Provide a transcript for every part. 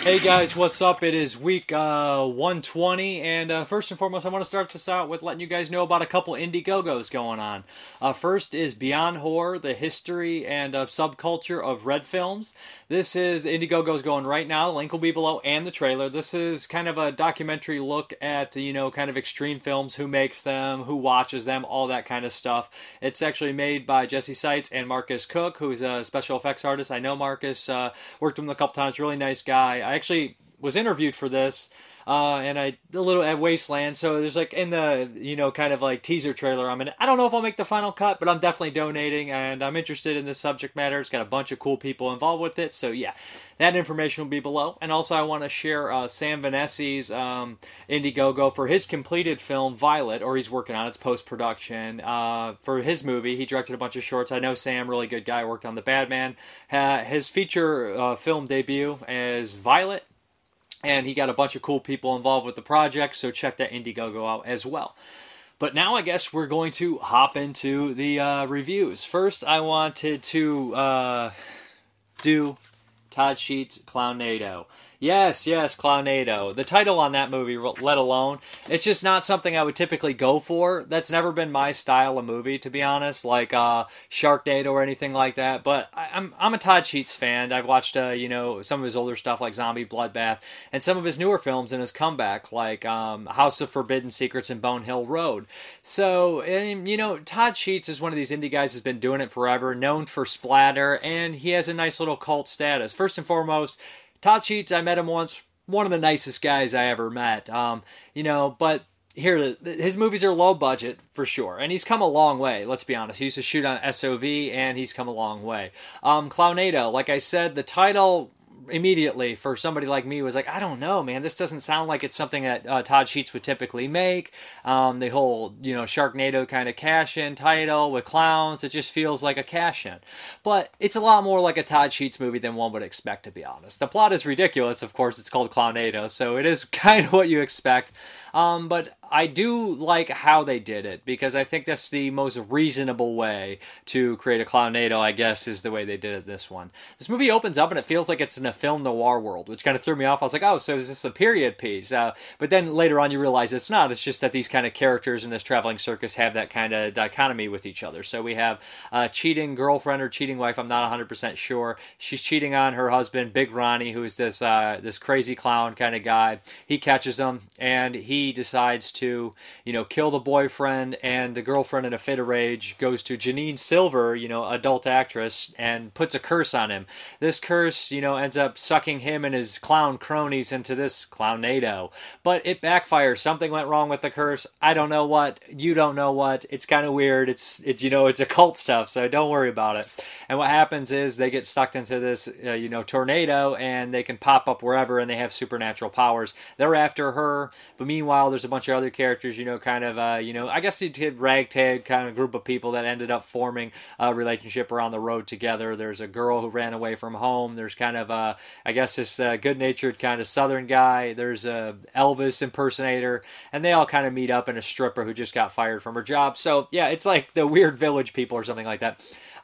Hey guys, what's up? It is week 120, and first and foremost, I want to start this out with letting you guys know about a couple Indiegogos going on. First is Beyond Horror, the history and subculture of red films. This is Indiegogo's going right now. Link will be below, and the trailer. This is kind of a documentary look at, you know, kind of extreme films, who makes them, who watches them, all that kind of stuff. It's actually made by Jesse Seitz and Marcus Cook, who's a special effects artist. I know Marcus, worked with him a couple times, really nice guy. I actually was interviewed for this, and a little at Wasteland, so there's like in the, you know, kind of like teaser trailer I'm in. I don't know if I'll make the final cut, but I'm definitely donating, and I'm interested in this subject matter. It's got a bunch of cool people involved with it, so yeah, that information will be below. And also I want to share Sam Vanessi's Indiegogo for his completed film Violet, or he's working on its post-production for his movie. He directed a bunch of shorts. I know Sam, really good guy, worked on The Bad Man. His feature film debut is Violet, and he got a bunch of cool people involved with the project, so check that Indiegogo out as well. But now I guess we're going to hop into the reviews. First, I wanted to do Todd Sheets' Clownado. Yes, Clownado. The title on that movie, let alone, it's just not something I would typically go for. That's never been my style of movie, to be honest, like Sharknado or anything like that. But I'm a Todd Sheets fan. I've watched, you know, some of his older stuff like Zombie Bloodbath, and some of his newer films in his comeback, like House of Forbidden Secrets and Bone Hill Road. So, and, you know, Todd Sheets is one of these indie guys who's been doing it forever, known for splatter, and he has a nice little cult status. First and foremost, Todd Sheets, I met him once, one of the nicest guys I ever met, you know, but here, his movies are low budget, for sure, and he's come a long way, let's be honest. He used to shoot on SOV, and he's come a long way. Clownado, like I said, the title immediately for somebody like me was like, I don't know, man, this doesn't sound like it's something that Todd Sheets would typically make. The whole, you know, Sharknado kind of cash-in title with clowns, it just feels like a cash-in. But it's a lot more like a Todd Sheets movie than one would expect, to be honest. The plot is ridiculous, of course, it's called Clownado, so it is kind of what you expect. But I do like how they did it, because I think that's the most reasonable way to create a Clownado, I guess, is the way they did it this one. This movie opens up and it feels like it's in a film noir world, which kind of threw me off. I was like, oh, so is this a period piece? But then later on you realize it's not. It's just that these kind of characters in this traveling circus have that kind of dichotomy with each other. So we have a cheating girlfriend or cheating wife, I'm not 100% sure. She's cheating on her husband, Big Ronnie, who is this this crazy clown kind of guy. He catches him, and he decides to, you know, kill the boyfriend, and the girlfriend in a fit of rage goes to Janine Silver, you know, adult actress, and puts a curse on him. This curse, you know, ends up sucking him and his clown cronies into this Clownado. But it backfires. Something went wrong with the curse. I don't know what. You don't know what. It's kind of weird. It's you know, it's occult stuff, so don't worry about it. And what happens is they get sucked into this, you know, tornado, and they can pop up wherever, and they have supernatural powers. They're after her, but meanwhile, there's a bunch of other characters, you know, kind of, you know, I guess you did ragtag kind of group of people that ended up forming a relationship around the road together. There's a girl who ran away from home. There's kind of, I guess, this good-natured kind of southern guy. There's a Elvis impersonator, and they all kind of meet up, in a stripper who just got fired from her job. So, yeah, it's like the weird village people or something like that.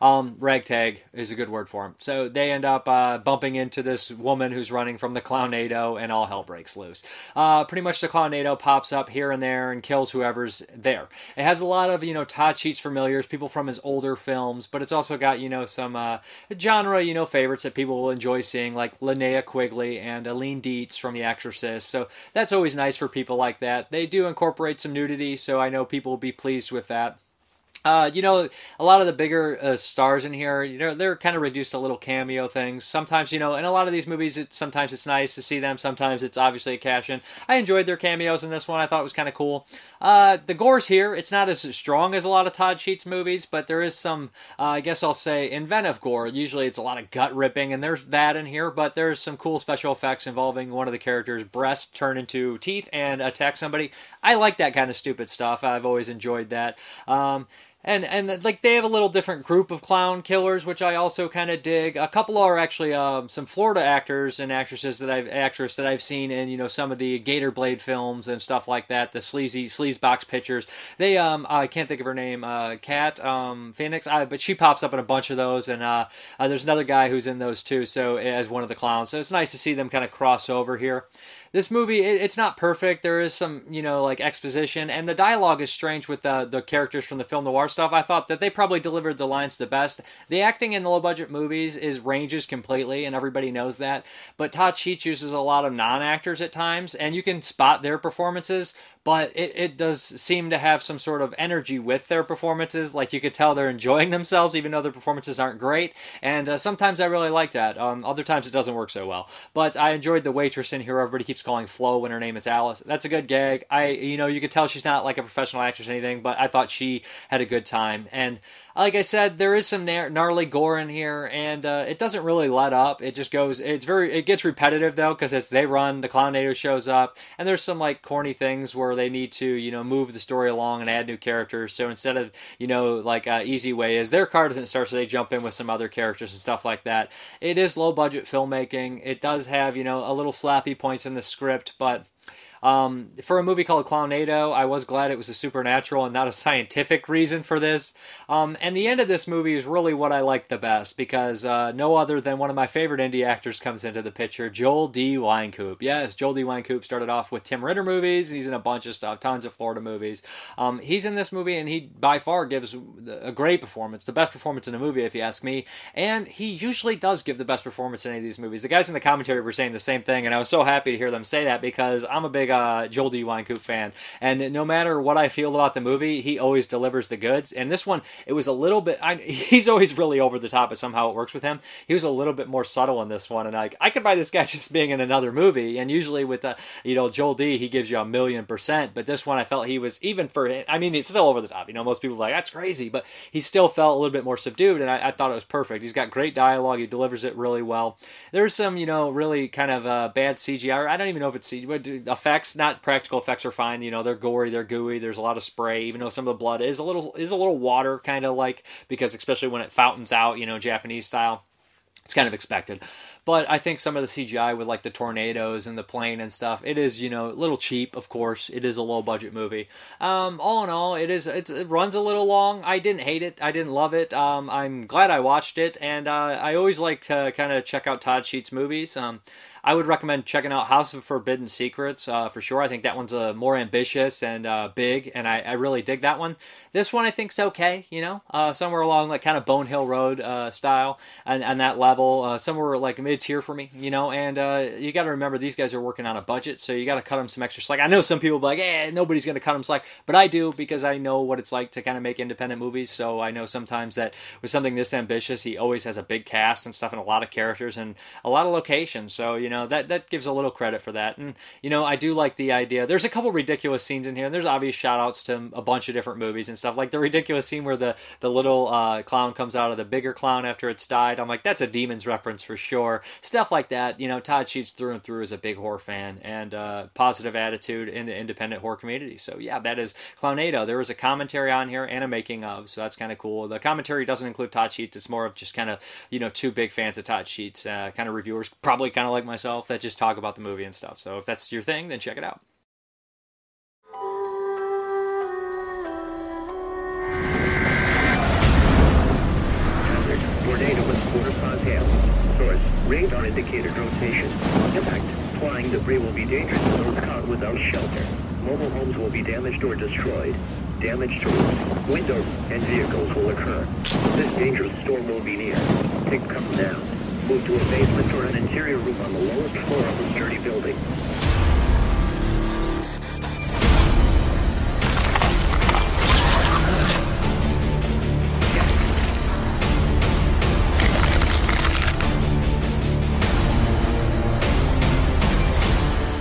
Ragtag is a good word for him. So they end up bumping into this woman who's running from the Clownado, and all hell breaks loose. Pretty much the Clownado pops up here and there and kills whoever's there. It has a lot of, you know, Todd Sheets familiars, people from his older films, but it's also got, you know, some genre, you know, favorites that people will enjoy seeing, like Linnea Quigley and Eileen Dietz from The Exorcist. So that's always nice for people like that. They do incorporate some nudity, so I know people will be pleased with that. You know, a lot of the bigger stars in here, you know, they're kind of reduced to little cameo things. Sometimes, you know, in a lot of these movies, sometimes it's nice to see them. Sometimes it's obviously a cash-in. I enjoyed their cameos in this one. I thought it was kind of cool. The gore's here. It's not as strong as a lot of Todd Sheets movies, but there is some, I guess I'll say, inventive gore. Usually it's a lot of gut-ripping, and there's that in here, but there's some cool special effects involving one of the characters' breasts turn into teeth and attack somebody. I like that kind of stupid stuff. I've always enjoyed that. And like they have a little different group of clown killers, which I also kind of dig. A couple are actually some Florida actors and actresses that I've seen in, you know, some of the Gator Blade films and stuff like that. The sleazebox pictures. They I can't think of her name. Kat Phoenix. But she pops up in a bunch of those. And there's another guy who's in those too. So as one of the clowns. So it's nice to see them kind of cross over here. This movie, it's not perfect. There is some, you know, like exposition, and the dialogue is strange with the characters from the film noir stuff. I thought that they probably delivered the lines the best. The acting in the low-budget movies ranges completely, and everybody knows that. But Todd Sheets uses a lot of non-actors at times, and you can spot their performances, but it does seem to have some sort of energy with their performances. Like, you could tell they're enjoying themselves, even though their performances aren't great. And sometimes I really like that. Other times it doesn't work so well. But I enjoyed the waitress in here. Everybody keeps calling Flo when her name is Alice. That's a good gag. You could tell she's not like a professional actress or anything, but I thought she had a good time. And like I said, there is some gnarly gore in here, and it doesn't really let up. It just goes. It gets repetitive though, because they run, the Clownado shows up, and there's some like corny things where they need to, you know, move the story along and add new characters. So instead of, you know, like easy way is their car doesn't start, so they jump in with some other characters and stuff like that. It is low budget filmmaking. It does have, you know, a little slappy points in the script, but for a movie called Clownado, I was glad it was a supernatural and not a scientific reason for this. And the end of this movie is really what I liked the best, because no other than one of my favorite indie actors comes into the picture, Joel D. Wynkoop. Yes, Joel D. Wynkoop started off with Tim Ritter movies. He's in a bunch of stuff, tons of Florida movies. He's in this movie, and he by far gives a great performance, the best performance in the movie, if you ask me. And he usually does give the best performance in any of these movies. The guys in the commentary were saying the same thing, and I was so happy to hear them say that, because I'm a big Joel D. Wynkoop fan, and no matter what I feel about the movie, he always delivers the goods. And this one, it was a little bit. He's always really over the top, but somehow it works with him. He was a little bit more subtle in this one, and like I could buy this guy just being in another movie. And usually with Joel D., he gives you 1,000,000%, but this one I felt he was even for him. I mean, he's still over the top. You know, most people are like that's crazy, but he still felt a little bit more subdued, and I thought it was perfect. He's got great dialogue. He delivers it really well. There's some, you know, really kind of bad CGI. I don't even know if it's CGI effects. Not practical effects are fine. You know, they're gory, they're gooey. There's a lot of spray, even though some of the blood is a little water, kind of like, because especially when it fountains out, you know, Japanese style. It's kind of expected. But I think some of the CGI with, like, the tornadoes and the plane and stuff, it is, you know, a little cheap, of course. It is a low-budget movie. All in all, it runs a little long. I didn't hate it. I didn't love it. I'm glad I watched it, and I always like to kind of check out Todd Sheets' movies. I would recommend checking out House of Forbidden Secrets for sure. I think that one's more ambitious and big, and I really dig that one. This one I think's okay, you know, somewhere along like kind of Bone Hill Road style and that level, somewhere like mid-tier for me, you know. And you got to remember these guys are working on a budget, so you got to cut them some extra slack. I know some people be like, nobody's going to cut them slack, but I do, because I know what it's like to kind of make independent movies. So I know sometimes that with something this ambitious, he always has a big cast and stuff and a lot of characters and a lot of locations. So, you know, that gives a little credit for that. And, you know, I do like the idea. There's a couple ridiculous scenes in here, and there's obvious shout-outs to a bunch of different movies and stuff. Like the ridiculous scene where the little clown comes out of the bigger clown after it's died. I'm like, that's a Demons reference for sure. Stuff like that. You know, Todd Sheets through and through is a big horror fan and positive attitude in the independent horror community. So, yeah, that is Clownado. There was a commentary on here and a making of, so that's kind of cool. The commentary doesn't include Todd Sheets. It's more of just kind of, you know, two big fans of Todd Sheets, kind of reviewers, probably kind of like myself, that just talk about the movie and stuff. So if that's your thing, then check it out. Tornado with quarter-pound hail. Source, radar indicator rotation. Impact, flying debris will be dangerous to those caught without shelter. Mobile homes will be damaged or destroyed. Damage to roofs, windows, and vehicles will occur. This dangerous storm will be near. Take cover now. Move to a basement or an interior room on the lowest floor of the sturdy building.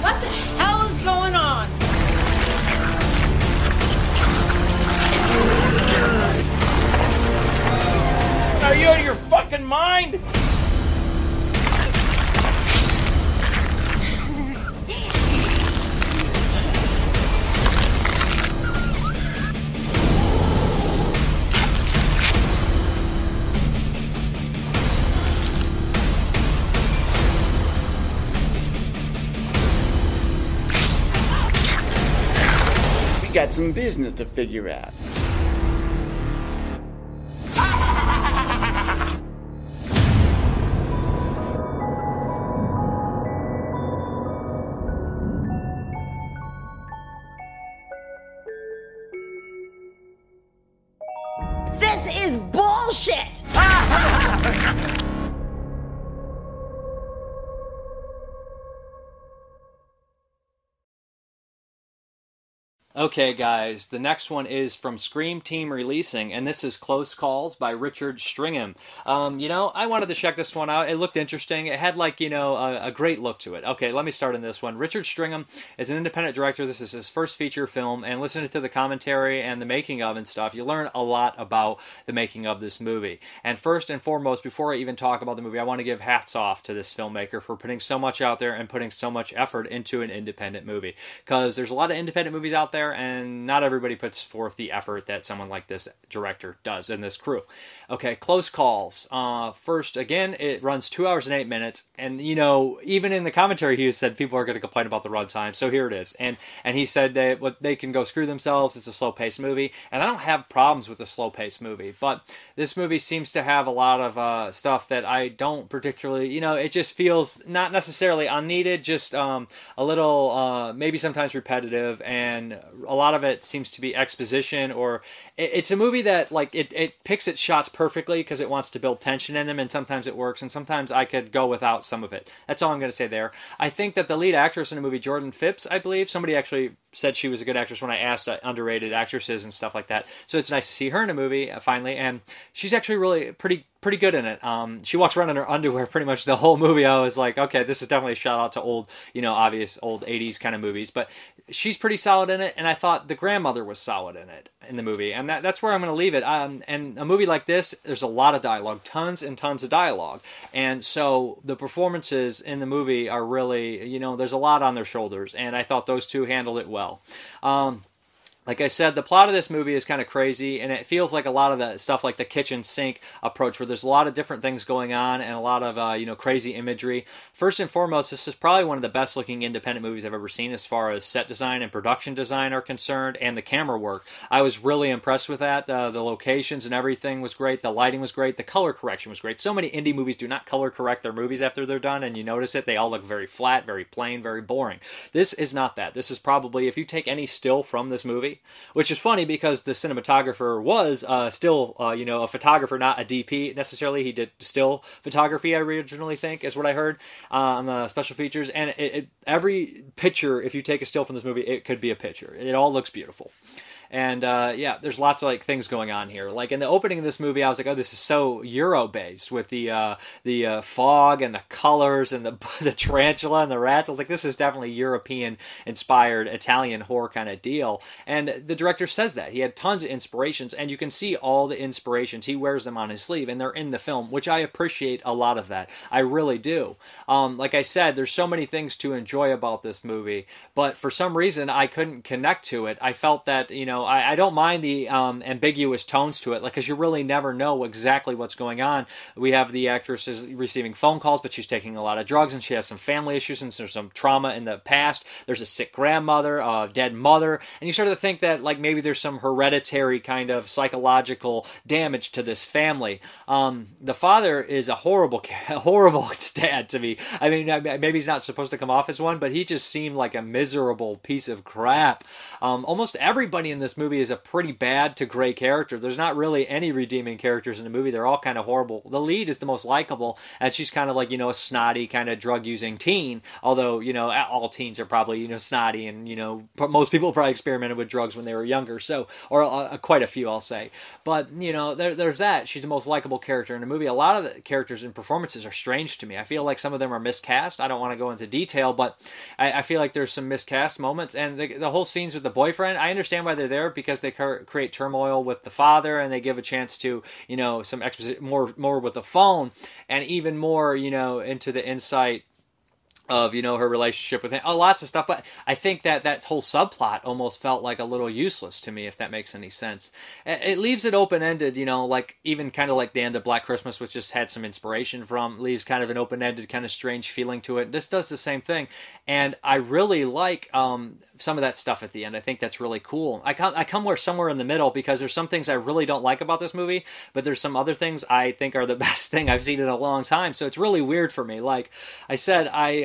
What the hell is going on? Are you out of your fucking mind? some business to figure out. This is bullshit! Okay, guys, the next one is from Scream Team Releasing, and this is Close Calls by Richard Stringham. You know, I wanted to check this one out. It looked interesting. It had, like, you know, a great look to it. Okay, let me start on this one. Richard Stringham is an independent director. This is his first feature film, and listening to the commentary and the making of and stuff, you learn a lot about the making of this movie. And first and foremost, before I even talk about the movie, I want to give hats off to this filmmaker for putting so much out there and putting so much effort into an independent movie, because there's a lot of independent movies out there, and not everybody puts forth the effort that someone like this director does and this crew. Okay, Close Calls. First, again, it runs 2 hours and 8 minutes, and, you know, even in the commentary he said people are going to complain about the runtime, so here it is. And he said that they can go screw themselves, it's a slow-paced movie, and I don't have problems with a slow-paced movie, but this movie seems to have a lot of stuff that I don't particularly, you know, it just feels not necessarily unneeded, just a little, maybe sometimes repetitive, and a lot of it seems to be exposition, or it's a movie that, like, it picks its shots perfectly because it wants to build tension in them, and sometimes it works and sometimes I could go without some of it. That's all I'm going to say there. I think that the lead actress in the movie, Jordan Phipps, I believe, somebody actually said she was a good actress when I asked underrated actresses and stuff like that, so it's nice to see her in a movie finally, and she's actually really pretty good in it. She walks around in her underwear pretty much the whole movie. I was like, okay, this is definitely a shout out to old, you know, obvious old 80s kind of movies, but she's pretty solid in it, and I thought the grandmother was solid in it, in the movie, and that's where I'm going to leave it. And a movie like this, there's a lot of dialogue, tons and tons of dialogue, and so the performances in the movie are really, you know, there's a lot on their shoulders, and I thought those two handled it well. Like I said, the plot of this movie is kind of crazy, and it feels like a lot of the stuff like the kitchen sink approach, where there's a lot of different things going on and a lot of, you know, crazy imagery. First and foremost, this is probably one of the best-looking independent movies I've ever seen as far as set design and production design are concerned, and the camera work. I was really impressed with that. The locations and everything was great. The lighting was great. The color correction was great. So many indie movies do not color correct their movies after they're done, and you notice it. They all look very flat, very plain, very boring. This is not that. This is probably, if you take any still from this movie, which is funny because the cinematographer was still, you know, a photographer, not a DP necessarily. He did still photography, I originally think, is what I heard on the special features. And every picture, if you take a still from this movie, it could be a picture. It all looks beautiful. And, yeah, there's lots of, like, things going on here. Like, in the opening of this movie, I was like, oh, this is so Euro-based with the fog and the colors and the tarantula and the rats. I was like, this is definitely European-inspired Italian horror kind of deal. And the director says that. He had tons of inspirations, and you can see all the inspirations. He wears them on his sleeve, and they're in the film, which I appreciate a lot of that. I really do. Like I said, there's so many things to enjoy about this movie, but for some reason, I couldn't connect to it. I felt that, you know, I don't mind the ambiguous tones to it, like, because you really never know exactly what's going on. We have the actress is receiving phone calls, but she's taking a lot of drugs, and she has some family issues, and there's some trauma in the past. There's a sick grandmother, a dead mother, and you start to think that, like, maybe there's some hereditary kind of psychological damage to this family. The father is a horrible dad to me. I mean, maybe he's not supposed to come off as one, but he just seemed like a miserable piece of crap. Almost everybody in this movie is a pretty bad to gray character. There's not really any redeeming characters in the movie. They're all kind of horrible. The lead is the most likable, and she's kind of like, you know, a snotty kind of drug-using teen, although, you know, all teens are probably, you know, snotty, and, you know, most people probably experimented with drugs when they were younger, so, or quite a few, I'll say. But, you know, there's that. She's the most likable character in the movie. A lot of the characters and performances are strange to me. I feel like some of them are miscast. I don't want to go into detail, but I feel like there's some miscast moments, and the whole scenes with the boyfriend, I understand why they're there, because they create turmoil with the father, and they give a chance to, you know, some exposition, more with the phone, and even more, you know, into the insight of, you know, her relationship with him. Oh, lots of stuff, but I think that whole subplot almost felt like a little useless to me, if that makes any sense. It leaves it open-ended, you know, like, even kind of like the end of Black Christmas, which just had some inspiration from, leaves kind of an open-ended, kind of strange feeling to it. This does the same thing, and I really like some of that stuff at the end. I think that's really cool. I come somewhere in the middle, because there's some things I really don't like about this movie, but there's some other things I think are the best thing I've seen in a long time. So it's really weird for me. Like I said, I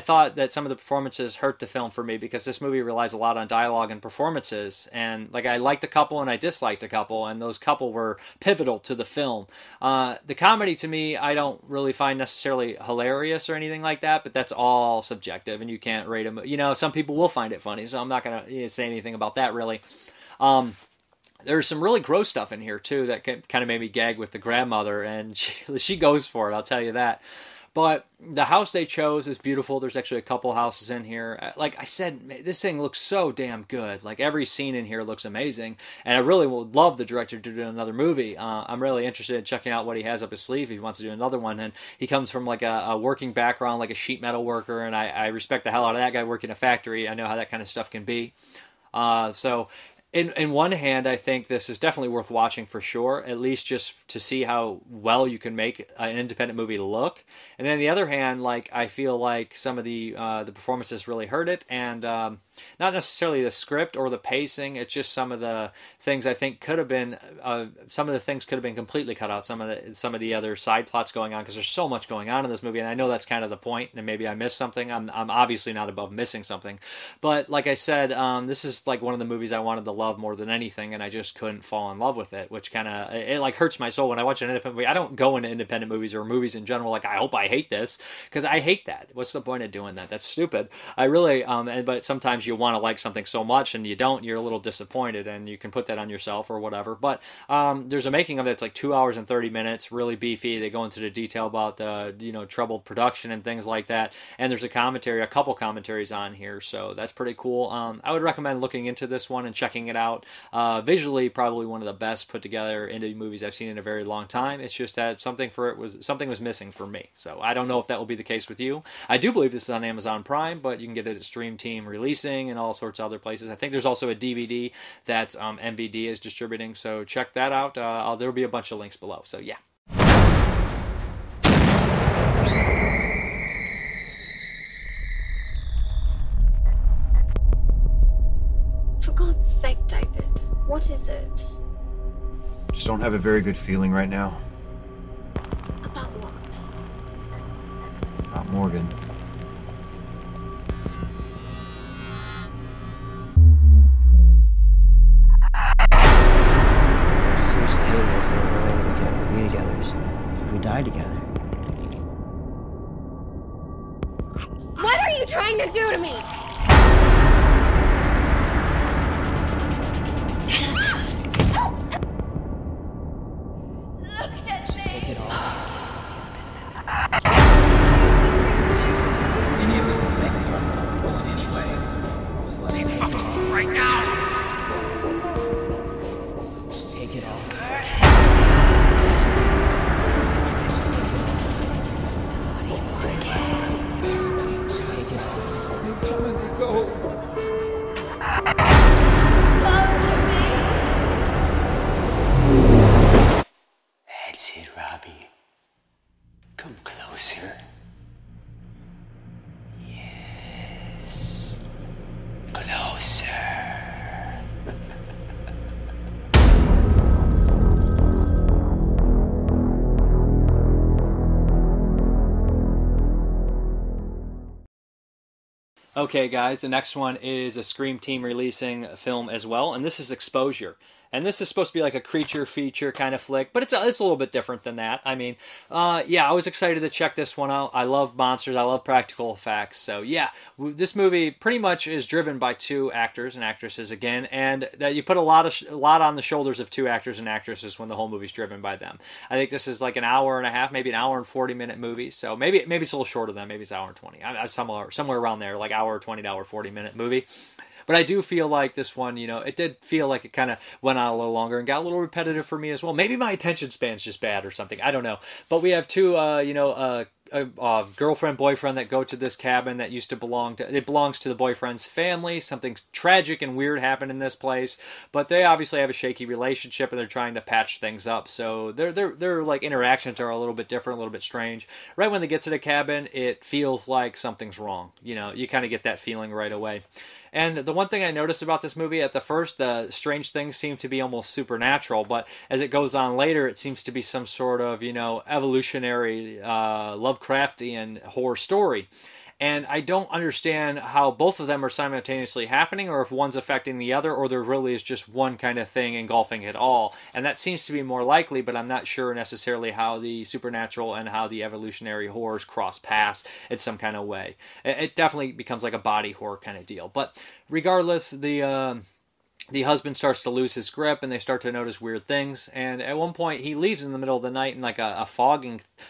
thought that some of the performances hurt the film for me, because this movie relies a lot on dialogue and performances. And like, I liked a couple and I disliked a couple, and those couple were pivotal to the film. The comedy, to me, I don't really find necessarily hilarious or anything like that, but that's all subjective, and you can't rate them. You know, some people will find it funny, so I'm not going to say anything about that, really. There's some really gross stuff in here, too, that kind of made me gag with the grandmother, and she goes for it, I'll tell you that. But the house they chose is beautiful. There's actually a couple houses in here. Like I said, this thing looks so damn good. Like every scene in here looks amazing. And I really would love the director to do another movie. I'm really interested in checking out what he has up his sleeve. He wants to do another one. And he comes from like a working background, like a sheet metal worker. And I respect the hell out of that guy working a factory. I know how that kind of stuff can be. So... In one hand, I think this is definitely worth watching for sure, at least just to see how well you can make an independent movie look. And on the other hand, like I feel like some of the performances really hurt it, and not necessarily the script or the pacing. It's just some of the things I think could have been completely cut out. Some of the other side plots going on, because there's so much going on in this movie, and I know that's kind of the point. And maybe I missed something. I'm obviously not above missing something, but like I said, this is like one of the movies I wanted to love more than anything, and I just couldn't fall in love with it, which kind of it like hurts my soul when I watch an independent movie. I don't go into independent movies or movies in general like I hope I hate this, because I hate that. What's the point of doing that? That's stupid. I really but sometimes you want to like something so much and you don't, you're a little disappointed, and you can put that on yourself or whatever. But there's a making of it. It's like 2 hours and 30 minutes, really beefy. They go into the detail about the troubled production and things like that, and there's a couple commentaries on here, so that's pretty cool. I would recommend looking into this one and checking it out. Visually, probably one of the best put together indie movies I've seen in a very long time. It's just that something was missing for me. So I don't know if that will be the case with you. I do believe this is on Amazon Prime, but you can get it at Scream Team Releasing and all sorts of other places. I think there's also a DVD that MVD is distributing, so check that out. There'll be a bunch of links below. So yeah. What is it? Just don't have a very good feeling right now. About what? About Morgan. I seriously hate it. If the only way that we can ever be together is if we die together. What are you trying to do to me? Okay, guys, the next one is a Scream Team Releasing film as well, and this is Exposure. And this is supposed to be like a creature feature kind of flick, but it's a little bit different than that. I mean, yeah, I was excited to check this one out. I love monsters. I love practical effects. So yeah, this movie pretty much is driven by two actors and actresses again, and that you put a lot on the shoulders of two actors and actresses when the whole movie's driven by them. I think this is like an hour and a half, maybe an hour and 40-minute movie. So maybe it's a little shorter than that. Maybe it's an hour and 20. I'm somewhere around there, like hour 20 to hour 40-minute movie. But I do feel like this one, it did feel like it kind of went on a little longer and got a little repetitive for me as well. Maybe my attention span's just bad or something. I don't know. But we have two, a girlfriend, boyfriend that go to this cabin that used to belongs to the boyfriend's family. Something tragic and weird happened in this place, but they obviously have a shaky relationship and they're trying to patch things up. So their like interactions are a little bit different, a little bit strange. Right when they get to the cabin, it feels like something's wrong. You kind of get that feeling right away. And the one thing I noticed about this movie, at the first, the strange things seem to be almost supernatural, but as it goes on later, it seems to be some sort of, you know, evolutionary, Lovecraftian horror story. And I don't understand how both of them are simultaneously happening, or if one's affecting the other, or there really is just one kind of thing engulfing it all. And that seems to be more likely, but I'm not sure necessarily how the supernatural and how the evolutionary horrors cross paths in some kind of way. It definitely becomes like a body horror kind of deal. But regardless, the husband starts to lose his grip, and they start to notice weird things. And at one point, he leaves in the middle of the night in like a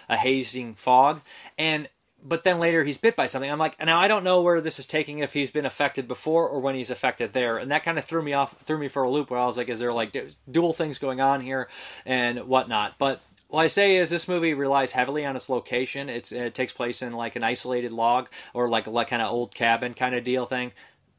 hazing fog, and but then later he's bit by something. I'm like, now I don't know where this is taking, if he's been affected before or when he's affected there. And that kind of threw me for a loop, where I was like, is there like dual things going on here and whatnot? But what I say is, this movie relies heavily on its location. It takes place in like an isolated log, or like kind of old cabin kind of deal thing.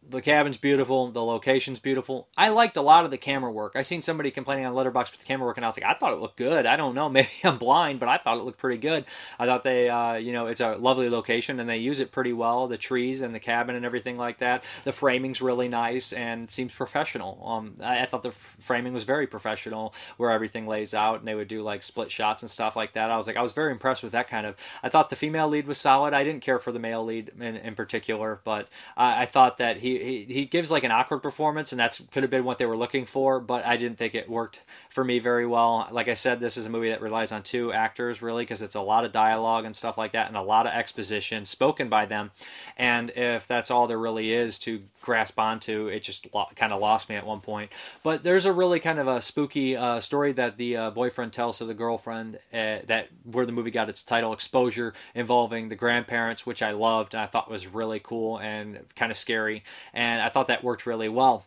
The cabin's beautiful. The location's beautiful. I liked a lot of the camera work. I seen somebody complaining on Letterboxd with the camera work, and I was like, I thought it looked good. I don't know. Maybe I'm blind, but I thought it looked pretty good. I thought they, you know, it's a lovely location, and they use it pretty well. The trees and the cabin and everything like that. The framing's really nice and seems professional. I thought the framing was very professional, where everything lays out, and they would do like split shots and stuff like that. I was very impressed with that kind of. I thought the female lead was solid. I didn't care for the male lead in particular, but I thought that he gives like an awkward performance, and that's could have been what they were looking for, but I didn't think it worked for me very well. Like I said, this is a movie that relies on two actors really, because it's a lot of dialogue and stuff like that, and a lot of exposition spoken by them. And if that's all there really is to grasp onto, it just kind of lost me at one point. But there's a really kind of a spooky story that the boyfriend tells to the girlfriend, that where the movie got its title, Exposure, involving the grandparents, which I loved and I thought was really cool and kind of scary. And I thought that worked really well.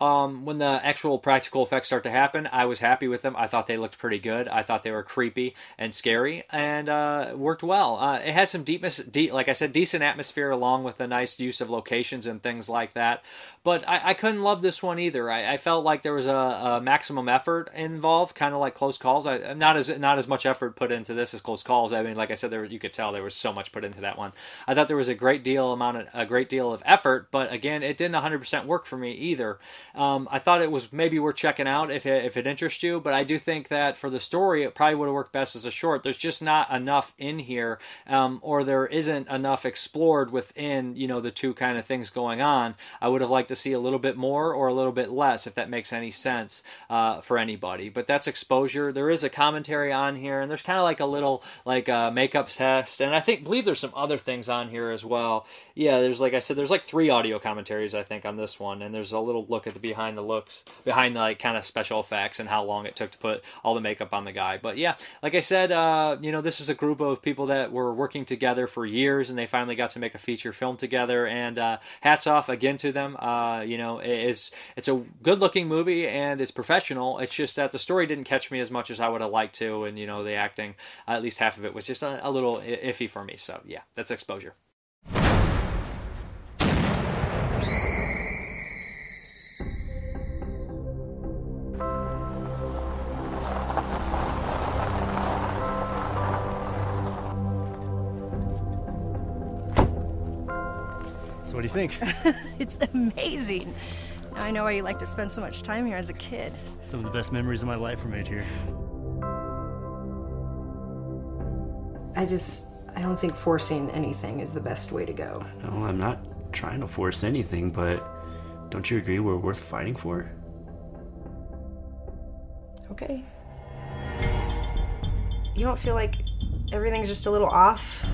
When the actual practical effects start to happen, I was happy with them. I thought they looked pretty good. I thought they were creepy and scary, and worked well. It had some decent atmosphere, along with a nice use of locations and things like that. But I couldn't love this one either. I felt like there was a maximum effort involved, kind of like Close Calls. Not as much effort put into this as Close Calls. I mean, like I said, you could tell there was so much put into that one. I thought there was a great deal of effort, but again, it didn't 100% work for me either. I thought it was maybe worth checking out if it interests you, but I do think that for the story, it probably would have worked best as a short. There's just not enough in here, or there isn't enough explored within, you know, the two kind of things going on. I would have liked to see a little bit more or a little bit less, if that makes any sense for anybody. But that's Exposure. There is a commentary on here, and there's kind of like a little makeup test, and I believe there's some other things on here as well. Yeah, there's, like I said, there's like 3 audio commentaries I think on this one, and there's a little look at behind the like kind of special effects and how long it took to put all the makeup on the guy. But yeah, like I said, you know, this is a group of people that were working together for years, and they finally got to make a feature film together, and hats off again to them. You know, it's a good looking movie and it's professional. It's just that the story didn't catch me as much as I would have liked to, and you know, the acting, at least half of it was just a little iffy for me. So yeah, that's Exposure. What do you think? It's amazing. Now I know why you like to spend so much time here as a kid. Some of the best memories of my life were made here. I don't think forcing anything is the best way to go. No, I'm not trying to force anything, but don't you agree we're worth fighting for? Okay. You don't feel like everything's just a little off?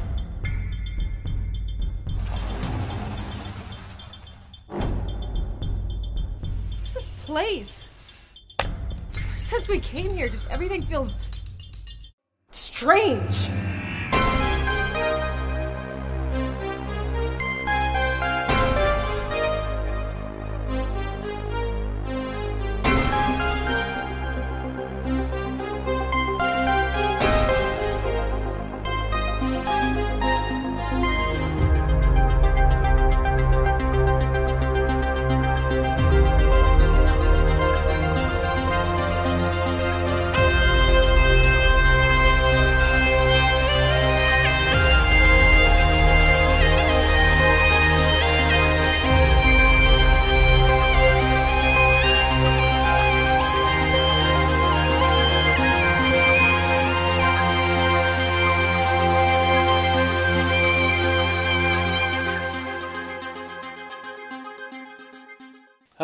Place. Ever since we came here, just everything feels strange.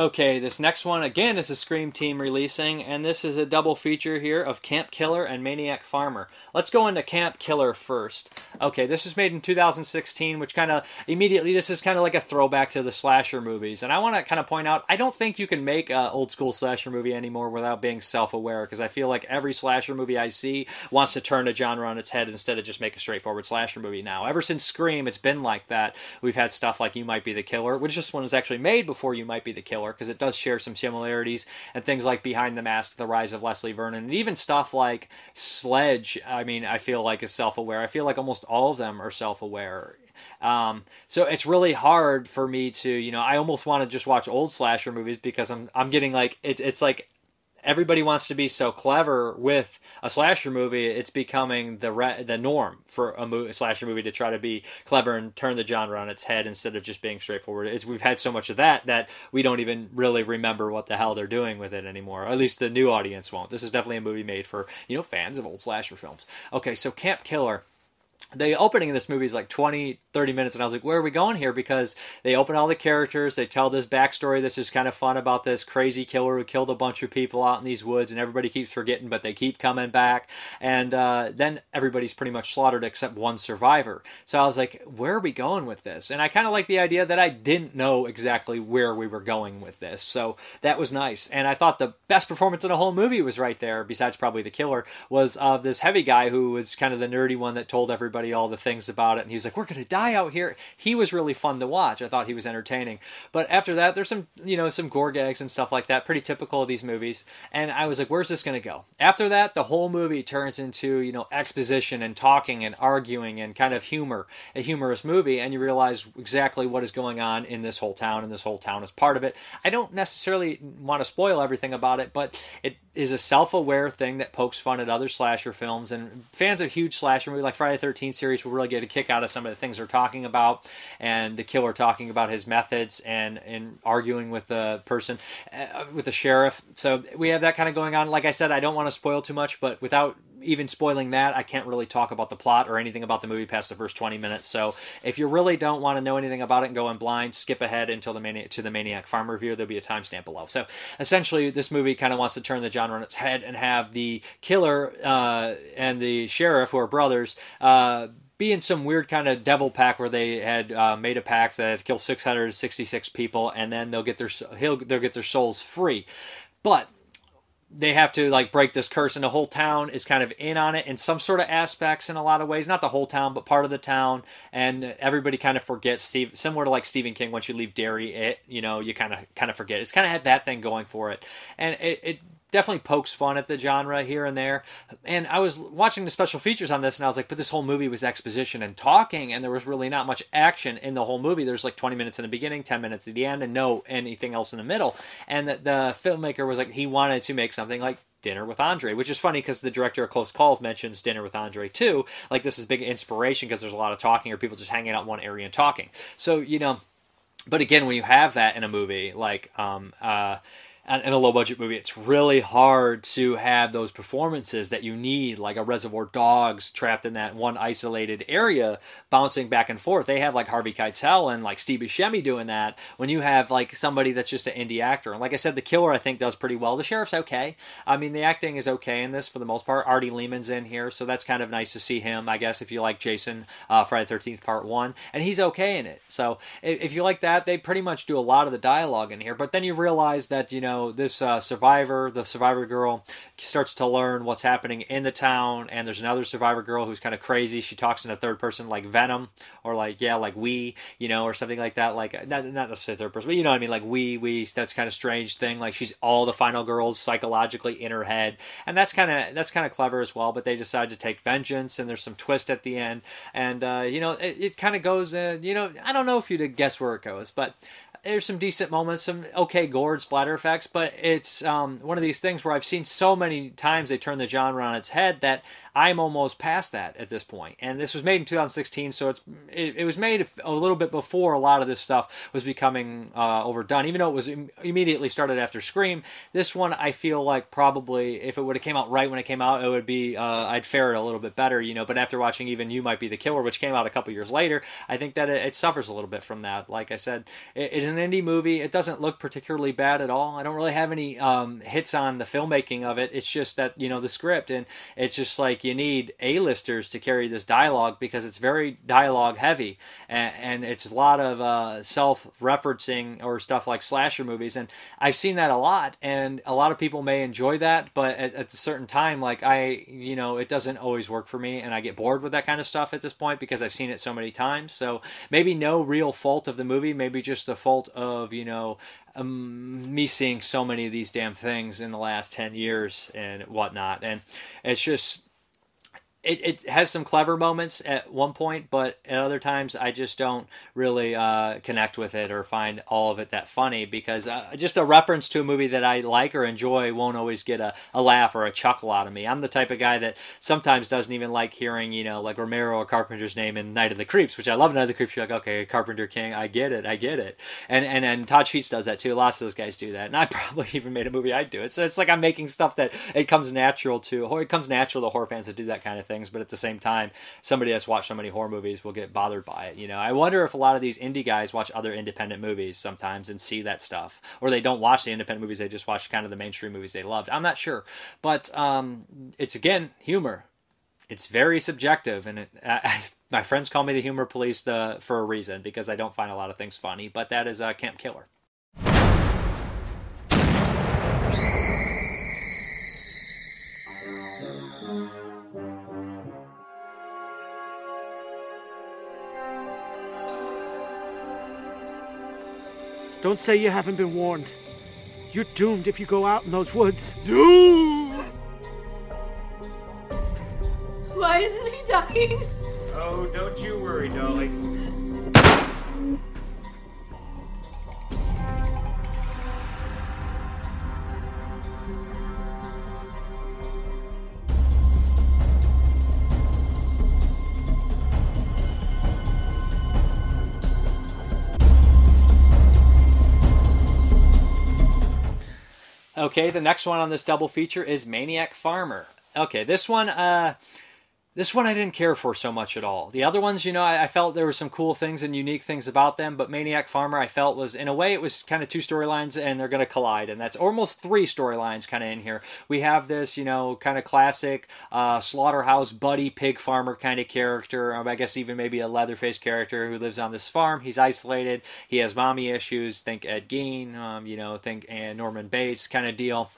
Okay, this next one, again, is a Scream Team Releasing, and this is a double feature here of Camp Killer and Maniac Farmer. Let's go into Camp Killer first. Okay, this is made in 2016, which kind of, immediately, this is kind of like a throwback to the slasher movies. And I want to kind of point out, I don't think you can make an old-school slasher movie anymore without being self-aware, because I feel like every slasher movie I see wants to turn a genre on its head instead of just make a straightforward slasher movie now. Ever since Scream, it's been like that. We've had stuff like You Might Be the Killer, which this one is actually made before You Might Be the Killer, because it does share some similarities, and things like Behind the Mask, The Rise of Leslie Vernon, and even stuff like Sledge, I mean, I feel like is self-aware. I feel like almost all of them are self-aware. So it's really hard for me to, you know, I almost want to just watch old slasher movies because I'm getting like, it's like, everybody wants to be so clever with a slasher movie. It's becoming the norm for a slasher movie to try to be clever and turn the genre on its head instead of just being straightforward. We've had so much of that we don't even really remember what the hell they're doing with it anymore. At least the new audience won't. This is definitely a movie made for, you know, fans of old slasher films. Okay, so Camp Killer. The opening of this movie is like 20, 30 minutes, and I was like, where are we going here? Because they open all the characters, they tell this backstory, this is kind of fun about this crazy killer who killed a bunch of people out in these woods, and everybody keeps forgetting, but they keep coming back, and then everybody's pretty much slaughtered except one survivor. So I was like, where are we going with this? And I kind of like the idea that I didn't know exactly where we were going with this, so that was nice. And I thought the best performance in the whole movie was right there, besides probably the killer, was of this heavy guy who was kind of the nerdy one that told everybody all the things about it, and he was like, we're gonna die out here. He was really fun to watch. I thought he was entertaining. But after that, there's some, you know, some gore gags and stuff like that, pretty typical of these movies, and I was like, where's this gonna go? After that, the whole movie turns into, you know, exposition and talking and arguing and kind of humor, a humorous movie, and you realize exactly what is going on in this whole town, and this whole town is part of it. I don't necessarily want to spoil everything about it, but it is a self-aware thing that pokes fun at other slasher films, and fans of huge slasher movies like Friday the 13th series will really get a kick out of some of the things they're talking about, and the killer talking about his methods and arguing with the person, with the sheriff. So we have that kind of going on. Like I said, I don't want to spoil too much, but without even spoiling that, I can't really talk about the plot or anything about the movie past the first 20 minutes. So if you really don't want to know anything about it and go in blind, skip ahead until the Maniac Farm review. There'll be a timestamp below. So essentially, this movie kind of wants to turn the genre on its head and have the killer and the sheriff, who are brothers, be in some weird kind of devil pack where they had made a pact that have killed 666 people, and then they'll get their souls free. But they have to like break this curse, and the whole town is kind of in on it in some sort of aspects in a lot of ways. Not the whole town, but part of the town, and everybody kind of forgets. Similar to like Stephen King, once you leave Derry, you kind of forget. It's kind of had that thing going for it, and it definitely pokes fun at the genre here and there. And I was watching the special features on this, and I was like, but this whole movie was exposition and talking, and there was really not much action in the whole movie. There's like 20 minutes in the beginning, 10 minutes at the end, and no anything else in the middle. And the filmmaker was like, he wanted to make something like Dinner with Andre, which is funny because the director of Close Calls mentions Dinner with Andre too. Like, this is big inspiration because there's a lot of talking, or people just hanging out in one area and talking. So, you know, but again, when you have that in a movie, like, in a low-budget movie, it's really hard to have those performances that you need, like a Reservoir Dogs trapped in that one isolated area, bouncing back and forth. They have like Harvey Keitel and like Steve Buscemi doing that when you have like somebody that's just an indie actor. And like I said, the killer, I think, does pretty well. The sheriff's okay. I mean, the acting is okay in this for the most part. Artie Lehman's in here, so that's kind of nice to see him, I guess, if you like Jason, Friday the 13th Part 1. And he's okay in it. So if you like that, they pretty much do a lot of the dialogue in here. But then you realize that, you know, this survivor girl starts to learn what's happening in the town, and there's another survivor girl who's kind of crazy. She talks in the third person, like Venom, or like, yeah, like we, you know, or something like that. Like, not necessarily third person, but you know what I mean, like we, that's kind of strange thing. Like, she's all the final girls psychologically in her head, and that's kind of clever as well. But they decide to take vengeance, and there's some twist at the end, and you know, it kind of goes, you know, I don't know if you'd guess where it goes, but there's some decent moments, some okay gore and splatter effects, but it's one of these things where I've seen so many times they turn the genre on its head that I'm almost past that at this point. And this was made in 2016, so it was made a little bit before a lot of this stuff was becoming overdone. Even though it was immediately started after Scream, this one I feel like probably if it would have came out right when it came out, it would be I'd fare it a little bit better, you know. But after watching even You Might Be the Killer, which came out a couple years later, I think that it suffers a little bit from that. Like I said, it an indie movie. It doesn't look particularly bad at all. I don't really have any hits on the filmmaking of it. It's just that, you know, the script, and it's just like you need A-listers to carry this dialogue because it's very dialogue heavy, and it's a lot of self-referencing or stuff like slasher movies, and I've seen that a lot, and a lot of people may enjoy that, but at a certain time, like you know, it doesn't always work for me, and I get bored with that kind of stuff at this point because I've seen it so many times. So maybe no real fault of the movie, maybe just the fault of, you know, me seeing so many of these damn things in the last 10 years and whatnot. And it's just, it has some clever moments at one point, but at other times I just don't really connect with it or find all of it that funny, because just a reference to a movie that I like or enjoy won't always get a laugh or a chuckle out of me. I'm the type of guy that sometimes doesn't even like hearing, you know, like Romero or Carpenter's name in Night of the Creeps, which I love Night of the Creeps. You're like, okay, Carpenter King, I get it. And Todd Sheets does that too. Lots of those guys do that. And I probably even made a movie I'd do it. So it's like I'm making stuff that it comes natural to horror fans that do that kind of things, but at the same time, somebody that's watched so many horror movies will get bothered by it. You know, I wonder if a lot of these indie guys watch other independent movies sometimes and see that stuff, or they don't watch the independent movies, they just watch kind of the mainstream movies they loved. I'm not sure, but it's, again, humor. It's very subjective, and my friends call me the humor police for a reason, because I don't find a lot of things funny. But that is Camp Killer. Don't say you haven't been warned. You're doomed if you go out in those woods. Doomed! Why isn't he dying? Oh, don't you worry, darling. Okay, the next one on this double feature is Maniac Farmer. Okay, this one I didn't care for so much at all. The other ones, you know, I felt there were some cool things and unique things about them, but Maniac Farmer I felt was, in a way, it was kind of two storylines and they're going to collide, and that's almost three storylines kind of in here. We have this, you know, kind of classic slaughterhouse buddy pig farmer kind of character, I guess even maybe a leather-faced character who lives on this farm. He's isolated. He has mommy issues. Think Ed Gein, you know, think Norman Bates kind of deal.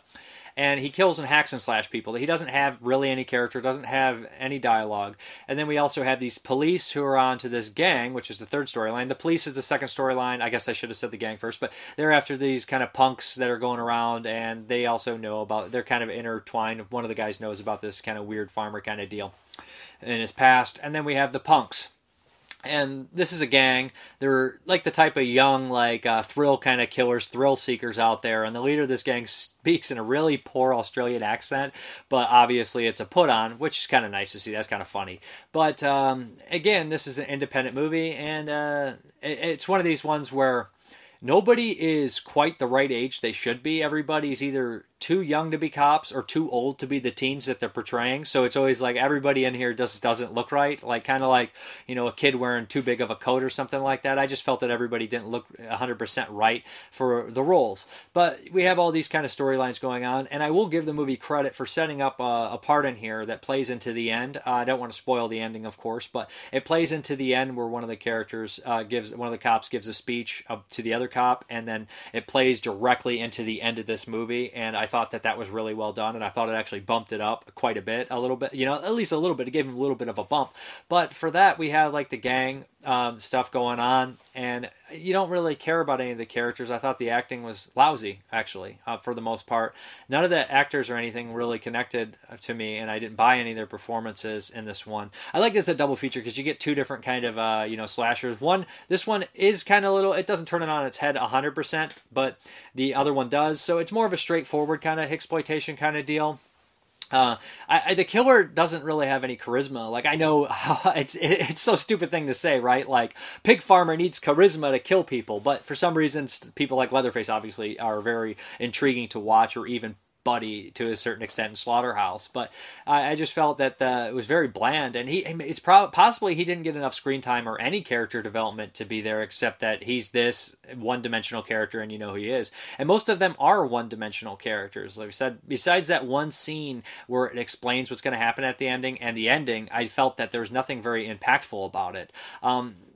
And he kills and hacks and slash people. He doesn't have really any character, doesn't have any dialogue. And then we also have these police who are on to this gang, which is the third storyline. The police is the second storyline. I guess I should have said the gang first, but they're after these kind of punks that are going around, and they also know about, they're kind of intertwined. One of the guys knows about this kind of weird farmer kind of deal in his past. And then we have the punks. And this is a gang. They're like the type of young, like thrill kind of killers, thrill seekers out there. And the leader of this gang speaks in a really poor Australian accent, but obviously it's a put on, which is kind of nice to see. That's kind of funny. But again, this is an independent movie, and it's one of these ones where nobody is quite the right age they should be. Everybody's either too young to be cops or too old to be the teens that they're portraying. So it's always like everybody in here just doesn't look right. Like kind of like, you know, a kid wearing too big of a coat or something like that. I just felt that everybody didn't look 100% right for the roles. But we have all these kind of storylines going on. And I will give the movie credit for setting up a part in here that plays into the end. I don't want to spoil the ending, of course, but it plays into the end where one of the characters one of the cops gives a speech up to the other cop, and then it plays directly into the end of this movie, and I thought that was really well done, and I thought it actually bumped it up quite a little bit, you know, at least a little bit. It gave him a little bit of a bump, but for that we had like the gang stuff going on, and you don't really care about any of the characters. I thought the acting was lousy, actually, for the most part. None of the actors or anything really connected to me, and I didn't buy any of their performances in this one. I like this a double feature because you get two different kind of you know, slashers. This one is kind of little. It doesn't turn it on its head 100%, but the other one does. So it's more of a straightforward kind of exploitation kind of deal. The killer doesn't really have any charisma. Like, I know it's so stupid thing to say, right? Like, pig farmer needs charisma to kill people, but for some reason, people like Leatherface obviously are very intriguing to watch, or even buddy to a certain extent in Slaughterhouse, but I just felt that it was very bland, and it's possibly he didn't get enough screen time or any character development to be there, except that he's this one-dimensional character and you know who he is, and most of them are one-dimensional characters, like we said, besides that one scene where it explains what's going to happen at the ending and the ending. I felt that there was nothing very impactful about it.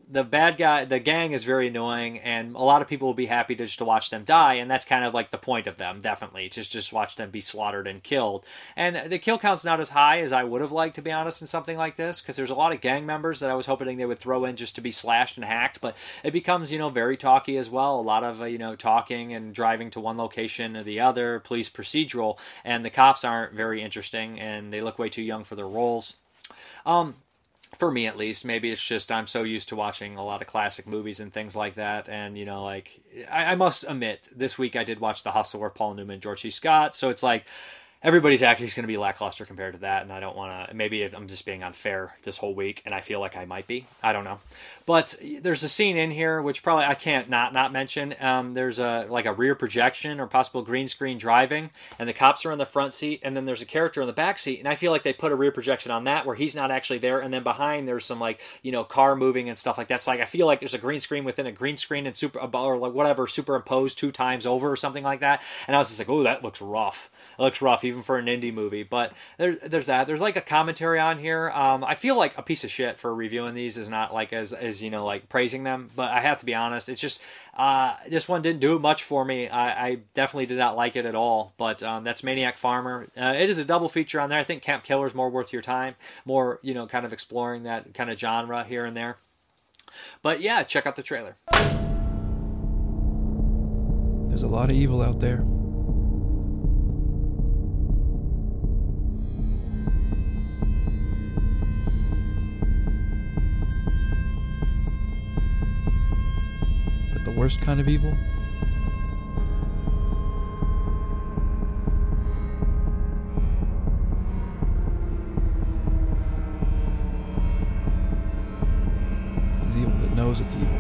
The bad guy, the gang, is very annoying, and a lot of people will be happy to just to watch them die, and that's kind of like the point of them, definitely, to just watch them be slaughtered and killed. And the kill count's not as high as I would have liked, to be honest, in something like this, because there's a lot of gang members that I was hoping they would throw in just to be slashed and hacked, but it becomes, very talky as well, a lot of, talking and driving to one location or the other, police procedural, and the cops aren't very interesting, and they look way too young for their roles. For me, at least. Maybe it's just I'm so used to watching a lot of classic movies and things like that. And, I must admit, this week I did watch The Hustler, Paul Newman, George C. Scott. So it's like everybody's acting is going to be lackluster compared to that. And I don't want to... Maybe I'm just being unfair this whole week, and I feel like I might be. I don't know. But there's a scene in here which probably I can't not mention. There's a rear projection or possible green screen driving, and the cops are in the front seat, and then there's a character in the back seat, and I feel like they put a rear projection on that where he's not actually there, and then behind there's some car moving and stuff like that. So I feel like there's a green screen within a green screen and superimposed 2 times over or something like that. And I was just like, oh, that looks rough. It looks rough even for an indie movie. But there's that. There's a commentary on here. I feel like a piece of shit for reviewing these is not as praising them, but I have to be honest, it's just this one didn't do much for me. I definitely did not like it at all, but that's Maniac Farmer. It is a double feature on there. I think Camp Killer is more worth your time, more kind of exploring that kind of genre here and there. But yeah, check out the trailer. There's a lot of evil out there. Worst kind of evil is evil that knows it's evil.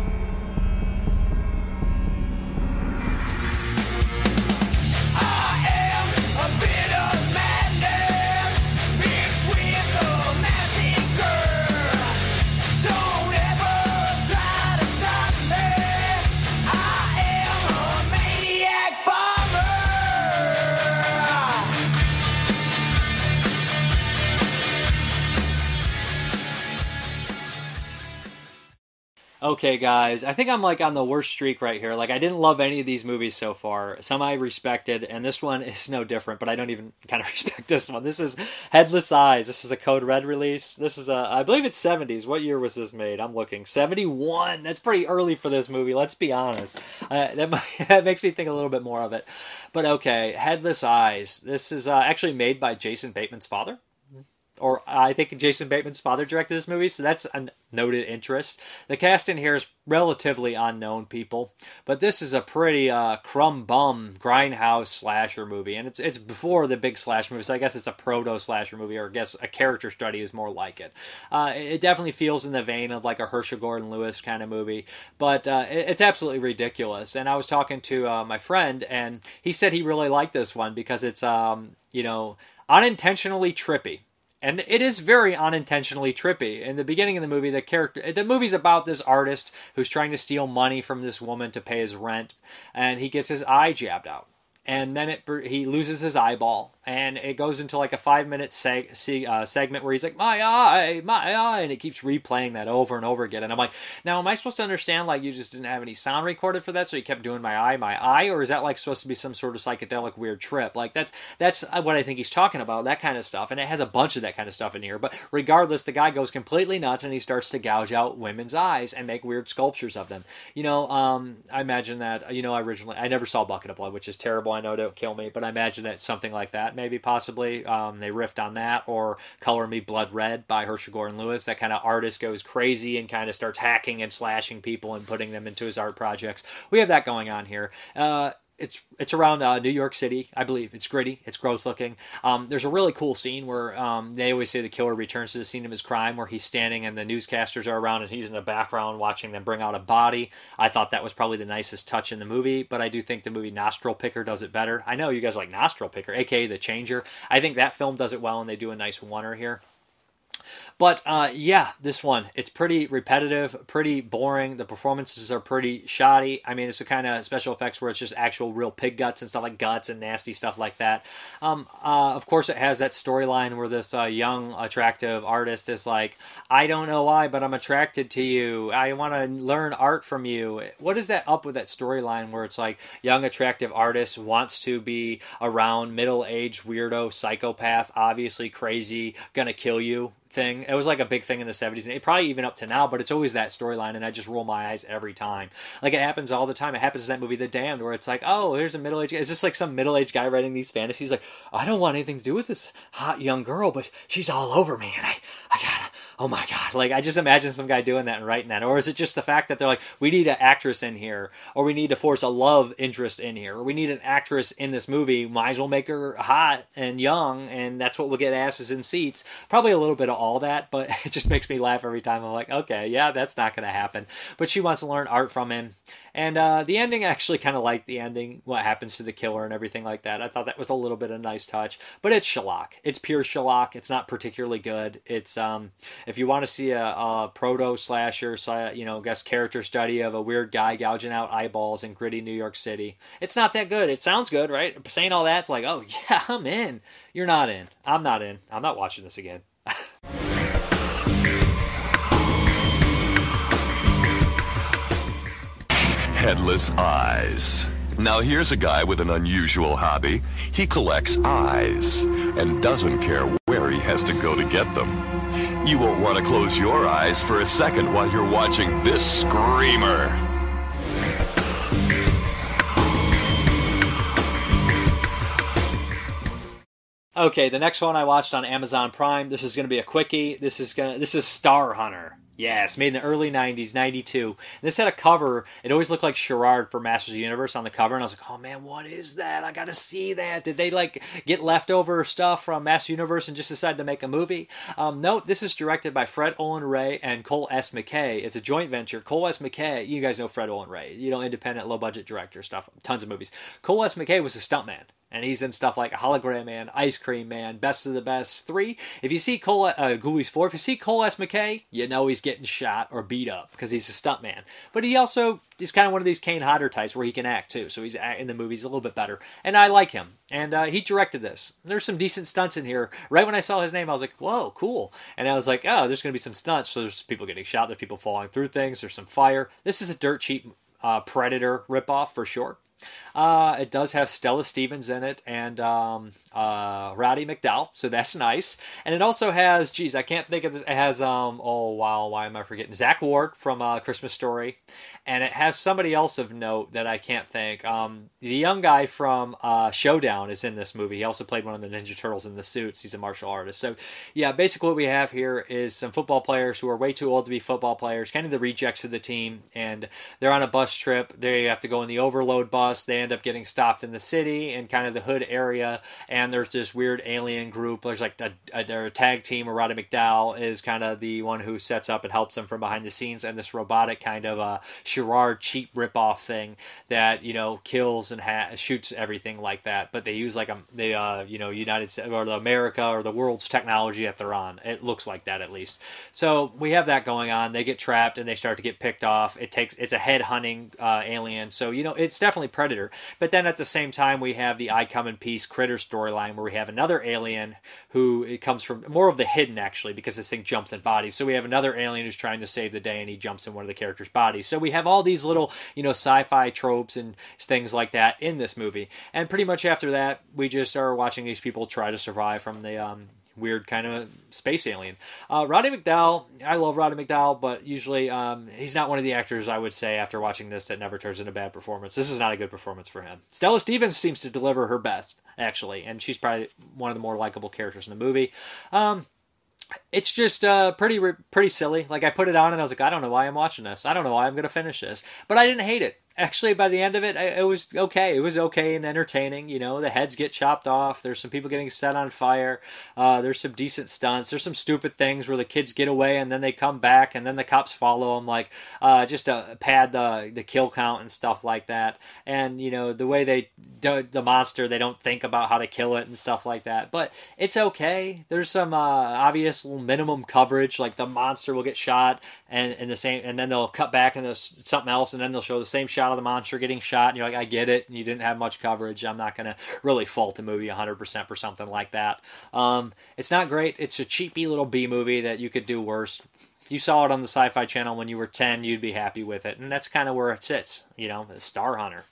Okay, guys, I think I'm on the worst streak right here. I didn't love any of these movies so far. Some I respected, and this one is no different, but I don't even kind of respect this one. This is Headless Eyes. This is a Code Red release. This is I believe it's 70s. What year was this made? I'm looking. 71. That's pretty early for this movie, let's be honest. That makes me think a little bit more of it. But okay, Headless Eyes. This is actually made by Jason Bateman's father. Or I think Jason Bateman's father directed this movie, so that's a noted interest. The cast in here is relatively unknown people, but this is a pretty crumb bum grindhouse slasher movie, and it's before the big slasher movie, so I guess it's a proto slasher movie, or I guess a character study is more like it. It definitely feels in the vein of a Herschel Gordon Lewis kind of movie, but it's absolutely ridiculous. And I was talking to my friend, and he said he really liked this one because it's unintentionally trippy. And it is very unintentionally trippy. In the beginning of the movie, the movie's about this artist who's trying to steal money from this woman to pay his rent, and he gets his eye jabbed out. And then he loses his eyeball, and it goes into a 5-minute segment where he's like, my eye, and it keeps replaying that over and over again. And I'm like, now am I supposed to understand you just didn't have any sound recorded for that, so you kept doing my eye, or is that supposed to be some sort of psychedelic weird trip? That's what I think he's talking about, that kind of stuff, and it has a bunch of that kind of stuff in here. But regardless, the guy goes completely nuts, and he starts to gouge out women's eyes and make weird sculptures of them. I imagine that, originally, I never saw Bucket of Blood, which is terrible. I know, don't kill me, but I imagine that something like that, maybe possibly they riffed on that, or Color Me Blood Red by Herschel Gordon Lewis. That kind of artist goes crazy and kind of starts hacking and slashing people and putting them into his art projects. We have that going on here. It's around New York City, I believe. It's gritty. It's gross looking. There's a really cool scene where they always say the killer returns to the scene of his crime, where he's standing and the newscasters are around and he's in the background watching them bring out a body. I thought that was probably the nicest touch in the movie, but I do think the movie Nostril Picker does it better. I know you guys like Nostril Picker, a.k.a. The Changer. I think that film does it well, and they do a nice oneer here. But yeah, this one, it's pretty repetitive, pretty boring. The performances are pretty shoddy. I mean, it's the kind of special effects where it's just actual real pig guts and stuff, like guts and nasty stuff like that. Of course, it has that storyline where this young, attractive artist is like, I don't know why, but I'm attracted to you. I want to learn art from you. What is that up with that storyline where it's like young, attractive artist wants to be around middle-aged weirdo, psychopath, obviously crazy, gonna kill you? Thing. It was like a big thing in the 70s, and it probably even up to now, but it's always that storyline, and I just roll my eyes every time. Like, it happens all the time. It happens in that movie The Damned, where it's like, oh, here's a middle-aged guy. Is this like some middle-aged guy writing these fantasies? Like, I don't want anything to do with this hot young girl, but she's all over me, and I gotta, oh my god. Like, I just imagine some guy doing that and writing that. Or is it just the fact that they're like, we need an actress in here, or we need to force a love interest in here, or we need an actress in this movie, might as well make her hot and young, and that's what we'll get asses in seats. Probably a little bit of all that, but it just makes me laugh every time. I'm like, okay, yeah, that's not gonna happen. But she wants to learn art from him. And the ending, I actually kind of liked the ending, what happens to the killer and everything like that. I thought that was a little bit of a nice touch, but it's shellac. It's pure shellac. It's not particularly good. It's if you want to see a proto slasher, you know, guess character study of a weird guy gouging out eyeballs in gritty New York City, it's not that good. It sounds good, right? Saying all that, it's like, oh yeah, I'm in. You're not in. I'm not in. I'm not watching this again. Headless Eyes. Now here's a guy with an unusual hobby. He collects eyes and doesn't care where he has to go to get them. You won't want to close your eyes for a second while you're watching this screamer. Okay, the next one I watched on Amazon Prime. This is going to be a quickie. This is Star Hunter. Yes, made in the early 90s, 92. And this had a cover. It always looked like Sherrard for Masters of the Universe on the cover. And I was like, oh man, what is that? I gotta see that. Did they like get leftover stuff from Masters of the Universe and just decide to make a movie? No, this is directed by Fred Olen Ray and Cole S. McKay. It's a joint venture. Cole S. McKay, you guys know Fred Olen Ray. You know, independent, low-budget director stuff. Tons of movies. Cole S. McKay was a stuntman. And he's in stuff like Hologram Man, Ice Cream Man, Best of the Best 3. If you see Ghoulies 4, if you see Cole S. McKay, you know he's getting shot or beat up because he's a stuntman. But he also, he's kind of one of these Kane Hodder types where he can act too. So he's in the movies a little bit better. And I like him. And he directed this. There's some decent stunts in here. Right when I saw his name, I was like, whoa, cool. And I was like, oh, there's going to be some stunts. So there's people getting shot. There's people falling through things. There's some fire. This is a dirt cheap Predator ripoff for sure. It does have Stella Stevens in it and Roddy McDowall, so that's nice. And it also has, geez, I can't think of this. It has oh wow, why am I forgetting? Zach Ward from Christmas Story, and it has somebody else of note that I can't think. The young guy from Showdown is in this movie. He also played one of the Ninja Turtles in the suits. He's a martial artist. So yeah, basically what we have here is some football players who are way too old to be football players, kind of the rejects of the team, and they're on a bus trip. They have to go in the overload bus. They end up getting stopped in the city and kind of the hood area, and there's this weird alien group. There's like a tag team where Roddy McDowall is kind of the one who sets up and helps them from behind the scenes, and this robotic kind of Sherrard cheap ripoff thing that, you know, kills and shoots everything like that. But they use like United States or the America or the world's technology that they're on. It looks like that at least. So we have that going on. They get trapped and they start to get picked off. It's a head hunting alien. So you know it's definitely Predator. But then at the same time, we have the I Come in Peace Critter storyline where we have another alien who it comes from more of the hidden, actually, because this thing jumps in bodies. So we have another alien who's trying to save the day and he jumps in one of the characters' bodies. So we have all these little, you know, sci-fi tropes and things like that in this movie. And pretty much after that, we just are watching these people try to survive from the weird kind of space alien. Roddy McDowall, I love Roddy McDowall, but usually he's not one of the actors, I would say, after watching this, that never turns into a bad performance. This is not a good performance for him. Stella Stevens seems to deliver her best, actually, and she's probably one of the more likable characters in the movie. It's just pretty silly. Like, I put it on and I was like, I don't know why I'm watching this. I don't know why I'm going to finish this. But I didn't hate it. actually, by the end of it, it was okay. It was okay and entertaining. You know, the heads get chopped off. There's some people getting set on fire. There's some decent stunts. There's some stupid things where the kids get away and then they come back and then the cops follow them, like just to pad the kill count and stuff like that. And, you know, the way they do the monster, they don't think about how to kill it and stuff like that. But it's okay. There's some obvious minimum coverage, like the monster will get shot and the same, and then they'll cut back into something else and then they'll show the same shot of the monster getting shot, and you're like, I get it, and you didn't have much coverage. I'm not going to really fault the movie 100% for something like that. It's not great. It's a cheapy little B movie that you could do worse. If you saw it on the Sci-Fi Channel when you were 10, you'd be happy with it, and that's kind of where it sits, you know, Star Hunter.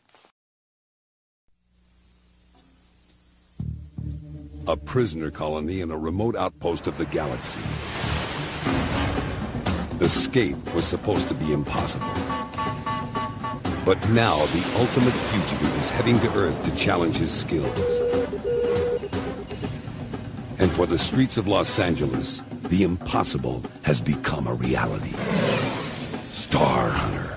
A prisoner colony in a remote outpost of the galaxy. Escape was supposed to be impossible. But now the ultimate fugitive is heading to Earth to challenge his skills. And for the streets of Los Angeles, the impossible has become a reality. Star Hunter.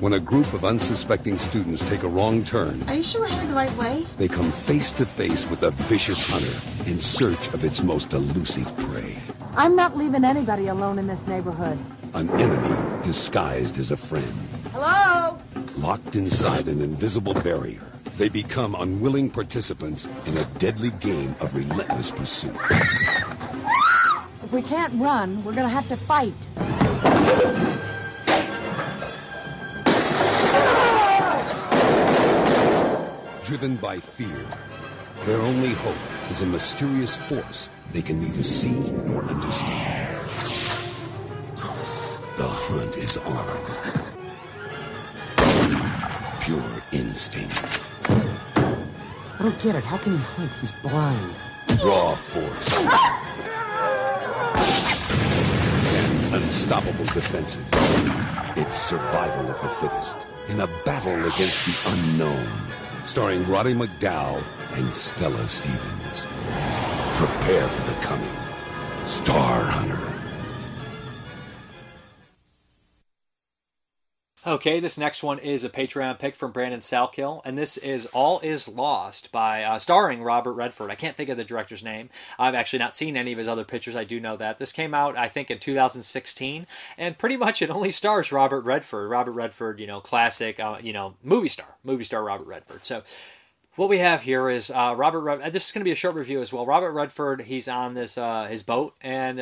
When a group of unsuspecting students take a wrong turn... Are you sure we're headed the right way? ...they come face to face with a vicious hunter in search of its most elusive prey. I'm not leaving anybody alone in this neighborhood. An enemy disguised as a friend. Hello? Locked inside an invisible barrier, they become unwilling participants in a deadly game of relentless pursuit. If we can't run, we're going to have to fight. Driven by fear, their only hope is a mysterious force they can neither see nor understand. The hunt is on. Pure instinct. I don't get it. How can he hunt? He's blind. Raw force. And unstoppable defenses. It's survival of the fittest in a battle against the unknown. Starring Roddy McDowall and Stella Stevens. Prepare for the coming. Star Hunter. Okay, this next one is a Patreon pick from Brandon Salkill, and this is All Is Lost by starring Robert Redford. I can't think of the director's name. I've actually not seen any of his other pictures. I do know that. This came out, I think, in 2016, and pretty much it only stars Robert Redford. Robert Redford, you know, classic, you know, movie star Robert Redford. So what we have here is this is going to be a short review as well. Robert Redford, he's on this his boat, and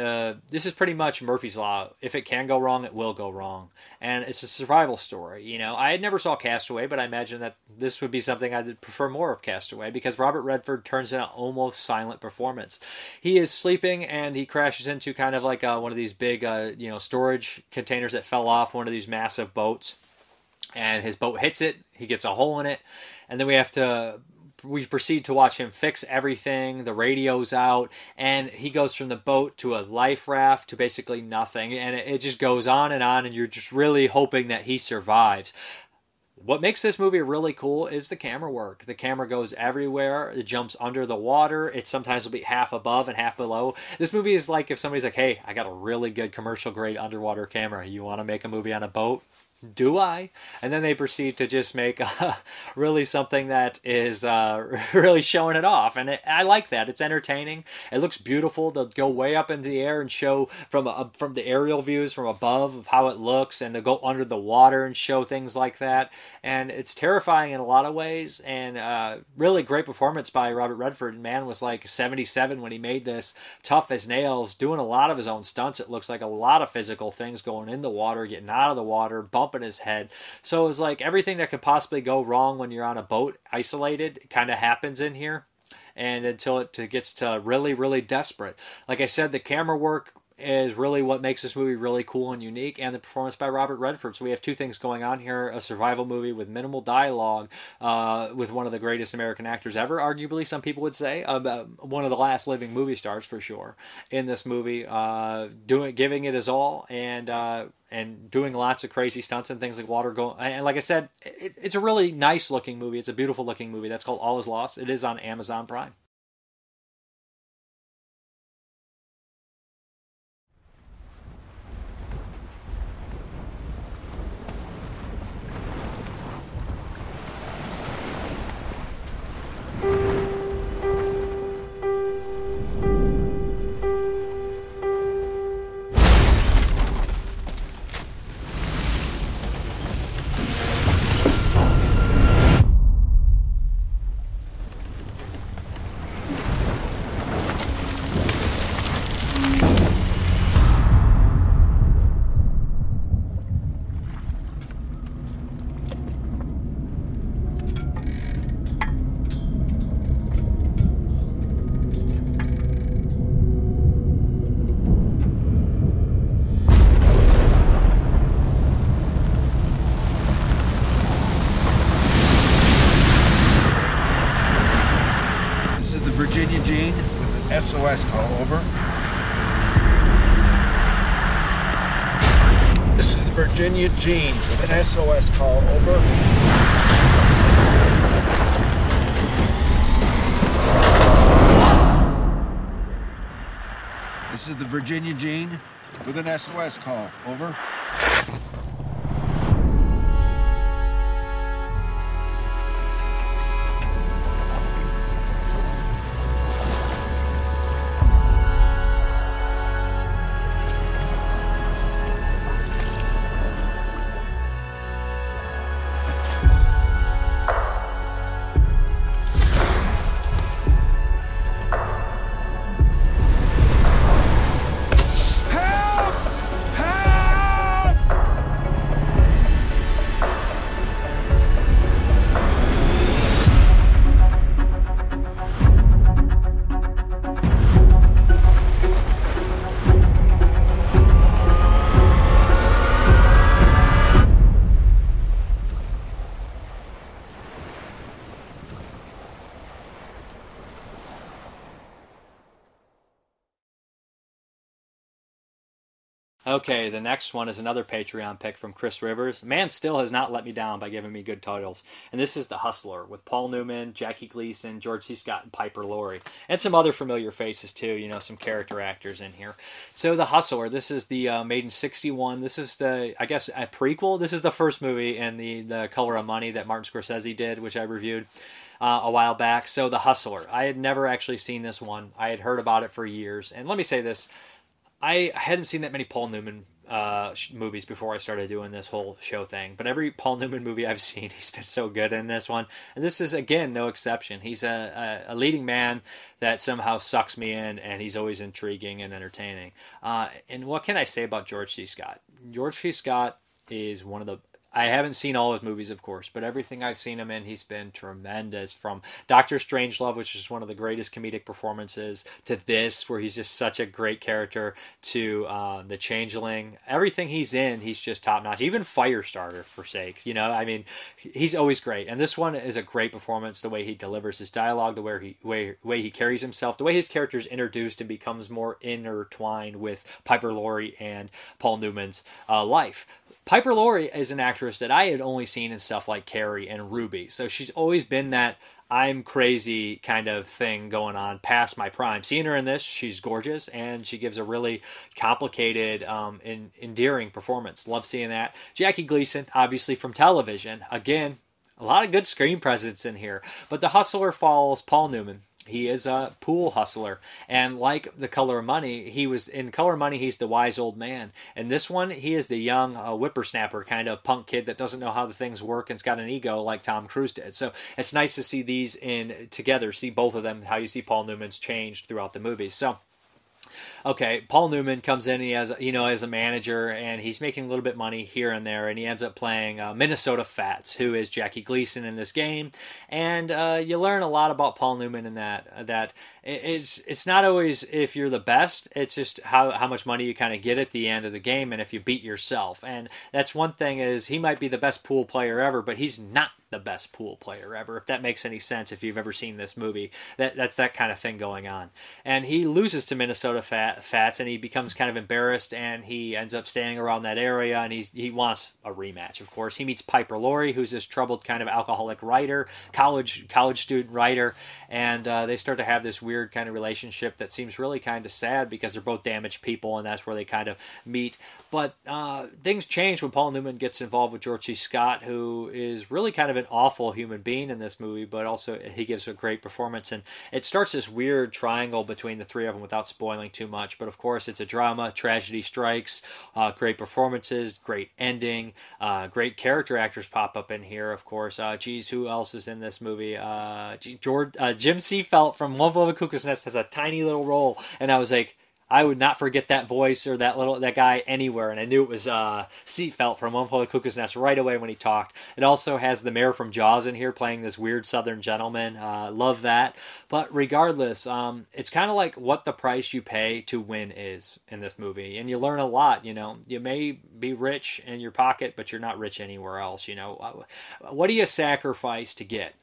this is pretty much Murphy's Law. If it can go wrong, it will go wrong. And it's a survival story, you know. I had never saw Castaway, but I imagine that this would be something I'd prefer more of Castaway, because Robert Redford turns in an almost silent performance. He is sleeping, and he crashes into kind of like one of these big, you know, storage containers that fell off one of these massive boats. And his boat hits it, he gets a hole in it, and then we proceed to watch him fix everything. The radio's out, and he goes from the boat to a life raft to basically nothing, and it just goes on, and you're just really hoping that he survives. What makes this movie really cool is the camera work. The camera goes everywhere. It jumps under the water. It sometimes will be half above and half below. This movie is like if somebody's like, hey, I got a really good commercial-grade underwater camera. You want to make a movie on a boat? Do I? And then they proceed to just make really something that is really showing it off. And I like that. It's entertaining. It looks beautiful. They'll go way up into the air and show from the aerial views from above of how it looks. And they'll go under the water and show things like that. And it's terrifying in a lot of ways. And really great performance by Robert Redford. Man was like 77 when he made this. Tough as nails. Doing a lot of his own stunts. It looks like a lot of physical things going in the water, getting out of the water, bumping in his head. So it was like everything that could possibly go wrong when you're on a boat isolated kind of happens in here, and until it gets to really, really desperate. Like I said, the camera work is really what makes this movie really cool and unique, and the performance by Robert Redford. So we have two things going on here: a survival movie with minimal dialogue, with one of the greatest American actors ever, arguably some people would say, one of the last living movie stars for sure, in this movie, giving it his all, and doing lots of crazy stunts and things like water going. And like I said, it's a really nice looking movie. It's a beautiful looking movie. That's called All Is Lost. It is on Amazon Prime. SOS call, over. This is Virginia Jean with an SOS call, over. This is the Virginia Jean with an SOS call, over. Okay, the next one is another Patreon pick from Chris Rivers. Man still has not let me down by giving me good titles. And this is The Hustler with Paul Newman, Jackie Gleason, George C. Scott, and Piper Laurie. And some other familiar faces too, you know, some character actors in here. So The Hustler, this is the made in 1961. This is the, I guess, a prequel. This is the first movie in the Color of Money that Martin Scorsese did, which I reviewed a while back. So The Hustler. I had never actually seen this one. I had heard about it for years. And let me say this. I hadn't seen that many Paul Newman movies before I started doing this whole show thing, but every Paul Newman movie I've seen, he's been so good in this one. And this is, again, no exception. He's a leading man that somehow sucks me in, and he's always intriguing and entertaining. And what can I say about George C. Scott? George C. Scott is one of the... I haven't seen all his movies, of course, but everything I've seen him in, he's been tremendous. From Dr. Strangelove, which is one of the greatest comedic performances, to this, where he's just such a great character, to The Changeling. Everything he's in, he's just top-notch. Even Firestarter, for sake. You know, I mean, he's always great. And this one is a great performance, the way he delivers his dialogue, the way he carries himself, the way his character is introduced and becomes more intertwined with Piper Laurie and Paul Newman's life. Piper Laurie is an actress that I had only seen in stuff like Carrie and Ruby. So she's always been that I'm crazy kind of thing going on past my prime. Seeing her in this, she's gorgeous, and she gives a really complicated and endearing performance. Love seeing that. Jackie Gleason, obviously from television. Again, a lot of good screen presence in here. But The Hustler follows Paul Newman. He is a pool hustler, and like The Color of Money, he was in Color of Money, he's the wise old man. In this one, he is the young whippersnapper kind of punk kid that doesn't know how the things work and's got an ego like Tom Cruise did. So it's nice to see these in together, see both of them, how you see Paul Newman's changed throughout the movie. So okay, Paul Newman comes in, he has, you know, as a manager, and he's making a little bit of money here and there, and he ends up playing Minnesota Fats, who is Jackie Gleason in this game, and you learn a lot about Paul Newman in that it's not always if you're the best, it's just how much money you kind of get at the end of the game, and if you beat yourself. And that's one thing, is he might be the best pool player ever, but he's not the best pool player ever, if that makes any sense. If you've ever seen this movie, that's that kind of thing going on. And he loses to Minnesota Fats, and he becomes kind of embarrassed, and he ends up staying around that area, and he wants a rematch, of course. He meets Piper Laurie, who's this troubled kind of alcoholic writer, college student writer, and they start to have this weird kind of relationship that seems really kind of sad, because they're both damaged people, and that's where they kind of meet. But things change when Paul Newman gets involved with George C. Scott, who is really kind of an awful human being in this movie, but also he gives a great performance, and it starts this weird triangle between the three of them without spoiling too much. But of course, it's a drama, tragedy strikes, great performances, great ending, great character actors pop up in here, of course. Geez, who else is in this movie? Jim C. Felt from One Flew Over the Cuckoo's Nest has a tiny little role, and I was like, I would not forget that voice or that guy anywhere, and I knew it was Seatfelt from One Flew Over the Cuckoo's Nest right away when he talked. It also has the mayor from Jaws in here playing this weird Southern gentleman. Love that. But regardless, it's kind of like what the price you pay to win is in this movie, and you learn a lot. You know, you may be rich in your pocket, but you're not rich anywhere else. You know, what do you sacrifice to get?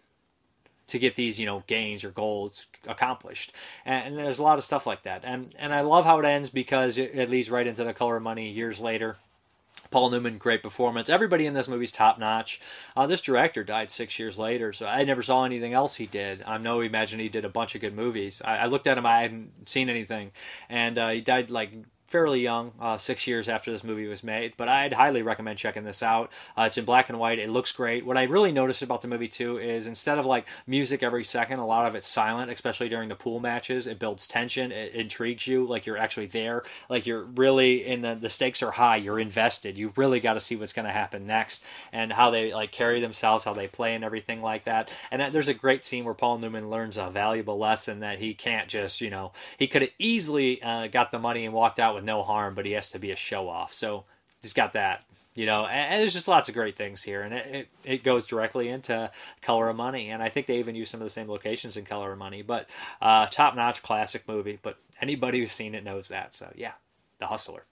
to get these, you know, gains or goals accomplished. And there's a lot of stuff like that. And I love how it ends because it leads right into The Color of Money years later. Paul Newman, great performance. Everybody in this movie's top-notch. This director died 6 years later, so I never saw anything else he did. I know, imagine he did a bunch of good movies. I looked at him, I hadn't seen anything. And he died, like, fairly young, 6 years after this movie was made, but I'd highly recommend checking this out. It's in black and white. It looks great. What I really noticed about the movie too is instead of like music every second, a lot of it's silent, especially during the pool matches. It builds tension. It intrigues you. Like you're actually there, like you're really in the stakes are high. You're invested. You really got to see what's going to happen next and how they like carry themselves, how they play and everything like that. And that, there's a great scene where Paul Newman learns a valuable lesson that he can't just, you know, he could have easily got the money and walked out with no harm, but he has to be a show-off, so he's got that, you know, and there's just lots of great things here, and it goes directly into Color of Money, and I think they even use some of the same locations in Color of Money, but top-notch classic movie, but anybody who's seen it knows that, so yeah, The Hustler.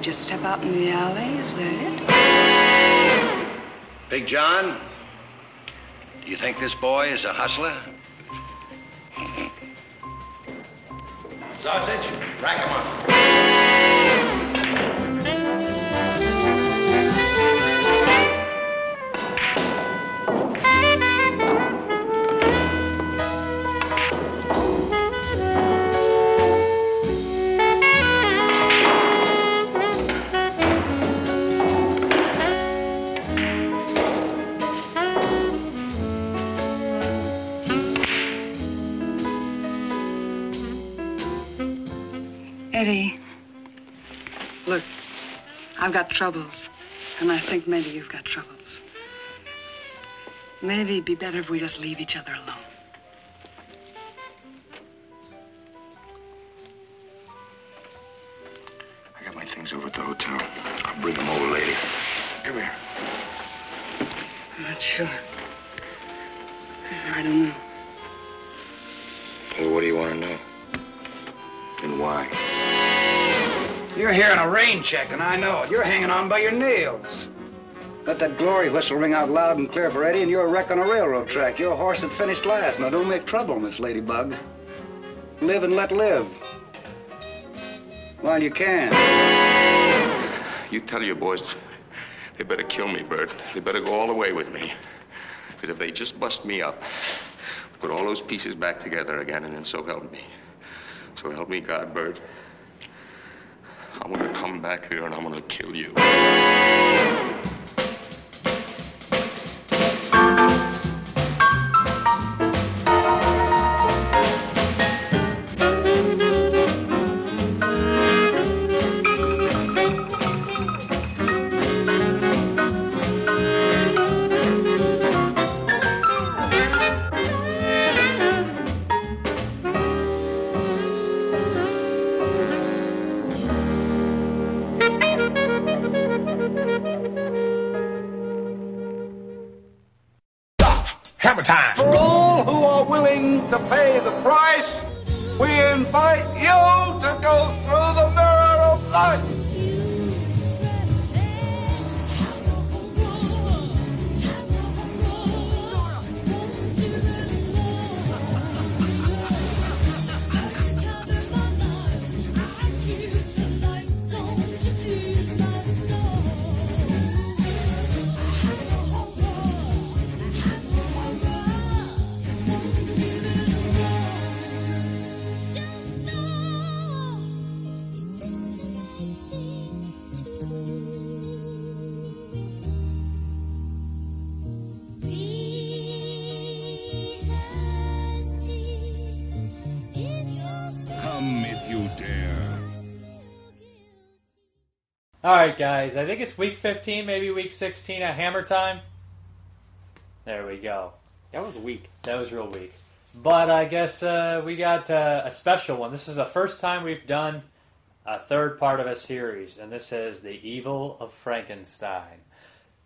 Just step out in the alley, is that it? Big John, do you think this boy is a hustler? Sausage, rack him up. Eddie, look, I've got troubles, and I think maybe you've got troubles. Maybe it'd be better if we just leave each other alone. I got my things over at the hotel. I'll bring them over later. Come here. I'm not sure. I don't know. Well, what do you want to know? And why? You're here on a rain check, and I know it. You're hanging on by your nails. Let that glory whistle ring out loud and clear for Eddie, and you're a wreck on a railroad track. You're a horse that finished last. Now, don't make trouble, Miss Ladybug. Live and let live. While you can. You tell your boys they better kill me, Bert. They better go all the way with me. Because if they just bust me up, put all those pieces back together again, and then so help me. So help me God, Bert. I'm gonna come back here and I'm gonna kill you. All right, guys. I think it's week 15, maybe week 16 at Hammer Time. There we go. That was weak. That was real weak. But I guess we got a special one. This is the first time we've done a third part of a series, and this is The Evil of Frankenstein.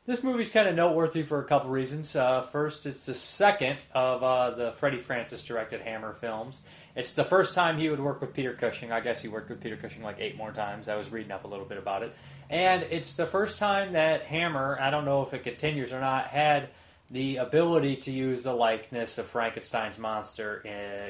This movie's kind of noteworthy for a couple reasons. First, it's the second of the Freddie Francis-directed Hammer films. It's the first time he would work with Peter Cushing. I guess he worked with Peter Cushing like 8 more times. I was reading up a little bit about it. And it's the first time that Hammer, I don't know if it continues or not, had the ability to use the likeness of Frankenstein's monster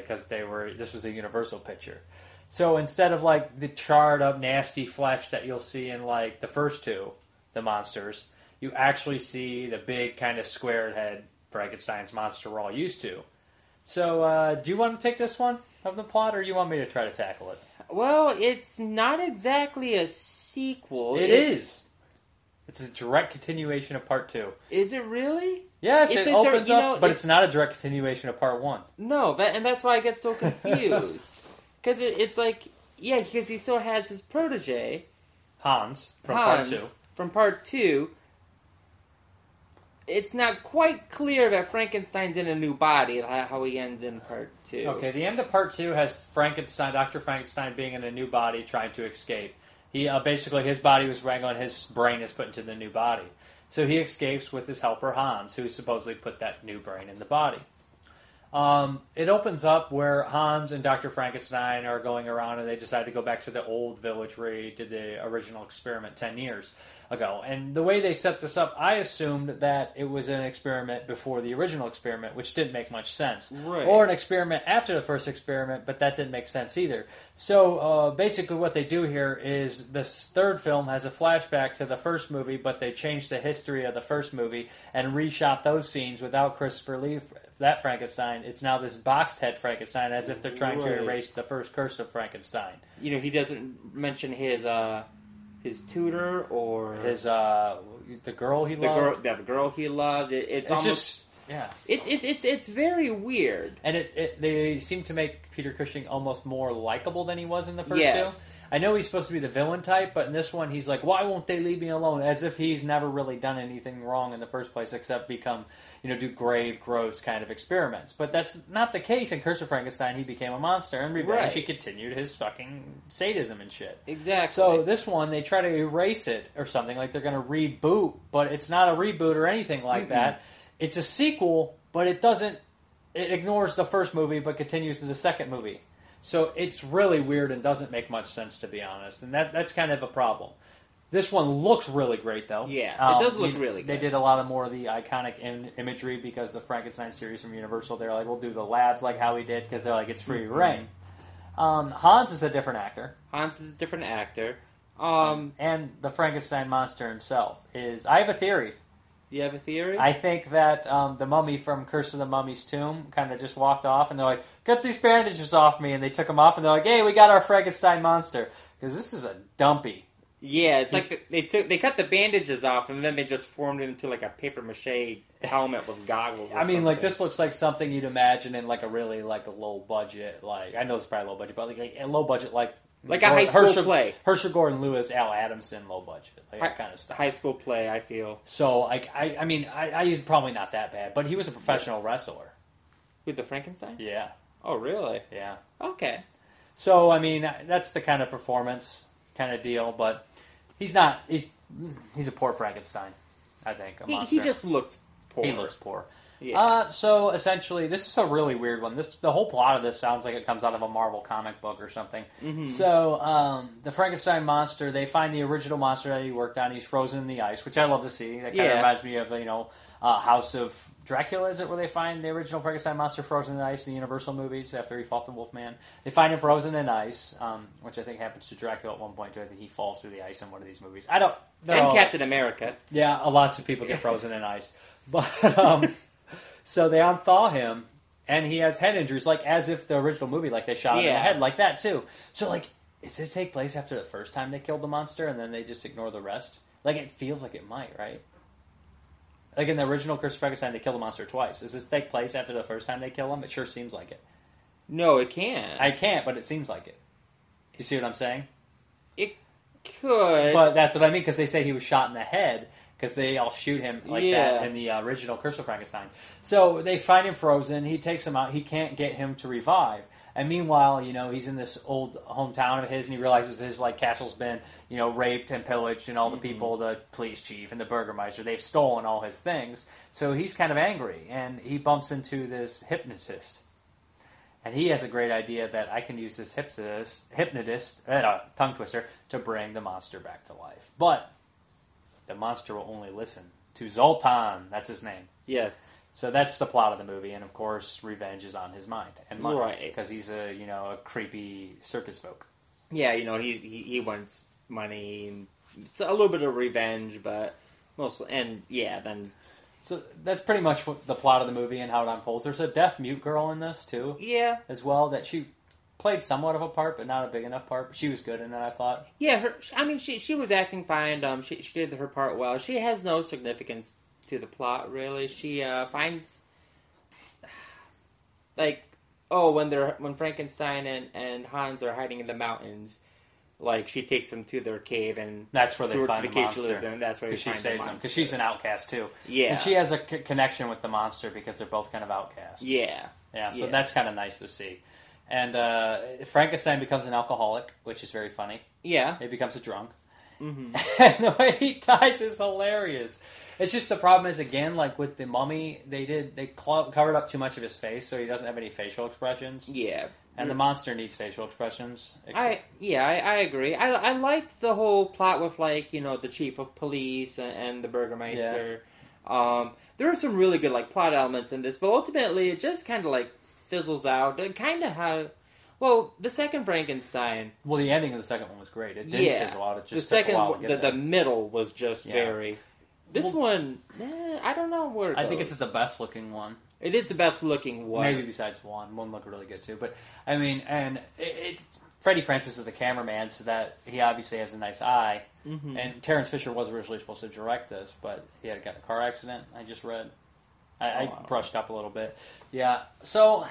because this was a Universal picture. So instead of like the charred up nasty flesh that you'll see in like the first two, the monsters, you actually see the big kind of squared head Frankenstein's monster we're all used to. So do you want to take this one of the plot, or you want me to try to tackle it? Well, it's not exactly a sequel. It is. It's a direct continuation of part 2. Is it really? Yes, it opens up, but it's not a direct continuation of part 1. No, and that's why I get so confused. Because it's like, yeah, because he still has his protege, Hans, from part 2. From part 2. It's not quite clear that Frankenstein's in a new body, how he ends in part 2. Okay, the end of part 2 has Frankenstein, Dr. Frankenstein being in a new body trying to escape. He basically, his body was wrangled, his brain is put into the new body. So he escapes with his helper, Hans, who supposedly put that new brain in the body. It opens up where Hans and Dr. Frankenstein are going around, and they decide to go back to the old village where he did the original experiment 10 years ago. And the way they set this up, I assumed that it was an experiment before the original experiment, which didn't make much sense. Right. Or an experiment after the first experiment, but that didn't make sense either. So basically what they do here is this third film has a flashback to the first movie, but they changed the history of the first movie and reshot those scenes without Christopher Lee. That Frankenstein, it's now this boxed head Frankenstein, as if they're trying to erase the first curse of Frankenstein. You know, he doesn't mention his tutor or the girl he loved. The girl he loved. It's almost just, yeah. It's very weird. And they seem to make Peter Cushing almost more likable than he was in the first two. I know he's supposed to be the villain type, but in this one he's like, why won't they leave me alone? As if he's never really done anything wrong in the first place except become, do grave, gross kind of experiments. But that's not the case. In Curse of Frankenstein, he became a monster. And revenge, he continued his fucking sadism and shit. Exactly. So this one, they try to erase it or something, like they're going to reboot, but it's not a reboot or anything like that. It's a sequel, but it ignores the first movie but continues to the second movie. So it's really weird and doesn't make much sense, to be honest. And that's kind of a problem. This one looks really great, though. Yeah, it does look really good. They did a lot of more of the iconic imagery because the Frankenstein series from Universal, they're like, we'll do the labs like how we did because they're like, it's free reign. Hans is a different actor. And the Frankenstein monster himself is... I have a theory. You have a theory? I think that the mummy from Curse of the Mummy's Tomb kind of just walked off, and they're like, get these bandages off me, and they took them off, and they're like, hey, we got our Frankenstein monster, because this is a dumpy. Yeah, it's like they cut the bandages off, and then they just formed it into like a papier-mâché helmet with goggles. I mean, something. Like this looks like something you'd imagine in like a really like a low budget, like I know it's probably low budget, but like a low budget like a high school play. Herschel Gordon Lewis, Al Adamson, low budget. Like that kind of stuff. High school play, I feel. So, like, I mean, he's probably not that bad, but he was a professional wrestler. With the Frankenstein? Yeah. Oh, really? Yeah. Okay. So, I mean, that's the kind of performance kind of deal, but he's a poor Frankenstein, I think. A monster. He just looks poor. Yeah. So, essentially, this is a really weird one. The whole plot of this sounds like it comes out of a Marvel comic book or something. Mm-hmm. So, the Frankenstein monster, they find the original monster that he worked on. He's frozen in the ice, which I love to see. That kind of reminds me of, House of Dracula, is it, where they find the original Frankenstein monster frozen in the ice in the Universal movies after he fought the Wolfman. They find him frozen in ice, which I think happens to Dracula at one point, too. I think he falls through the ice in one of these movies. Captain America. Yeah, lots of people get frozen in ice. But, so they unthaw him, and he has head injuries, like as if the original movie, like they shot him in the head, like that too. So, like, does it take place after the first time they killed the monster, and then they just ignore the rest? Like, it feels like it might, right? Like in the original Curse of Frankenstein, they kill the monster twice. Does this take place after the first time they kill him? It sure seems like it. No, it can't. I can't, but it seems like it. You see what I'm saying? It could. But that's what I mean, because they say he was shot in the head, because they all shoot him like that in the original Curse of Frankenstein. So they find him frozen. He takes him out. He can't get him to revive. And meanwhile, you know, he's in this old hometown of his, and he realizes his, like, castle's been, you know, raped and pillaged, and all the people, the police chief and the burgomaster, they've stolen all his things. So he's kind of angry, and he bumps into this hypnotist. And he has a great idea that I can use this hypnotist, tongue twister, to bring the monster back to life. But the monster will only listen to Zoltan. That's his name. Yes. So that's the plot of the movie, and of course, revenge is on his mind and mine, right? Because he's a creepy circus folk. Yeah, you know, he wants money, and a little bit of revenge, but mostly, and yeah, then. So that's pretty much what the plot of the movie and how it unfolds. There's a deaf mute girl in this too, yeah, as well, that she played somewhat of a part, but not a big enough part. She was good in it, I thought. Yeah, she was acting fine. She did her part well. She has no significance to the plot, really. She finds, like, when Frankenstein and Hans are hiding in the mountains, like, she takes them to their cave, and that's where they find the monster. That's where she saves them, because she's an outcast too. Yeah, and she has a connection with the monster because they're both kind of outcasts. Yeah. So that's kind of nice to see. And Frankenstein becomes an alcoholic, which is very funny. Yeah, he becomes a drunk. Mm-hmm. And the way he dies is hilarious. It's just the problem is, again, like with the Mummy, they covered up too much of his face, so he doesn't have any facial expressions. Yeah, and the monster needs facial expressions. I agree. I liked the whole plot with, like, you know, the chief of police and the burgomaster. Yeah. There are some really good, like, plot elements in this, but ultimately it just kind of, like, fizzles out. Kind of how. Well, the second Frankenstein... Well, the ending of the second one was great. It didn't fizzle out. It just took a while to get there. The middle was just very... This one... I don't know where it goes. I think it's the best-looking one. It is the best-looking one. Maybe besides one. One looked really good, too. But, I mean, and it's... Freddie Francis is a cameraman, so that he obviously has a nice eye. Mm-hmm. And Terrence Fisher was originally supposed to direct this, but he had got in a car accident, I just read. I brushed up a little bit. Yeah, so...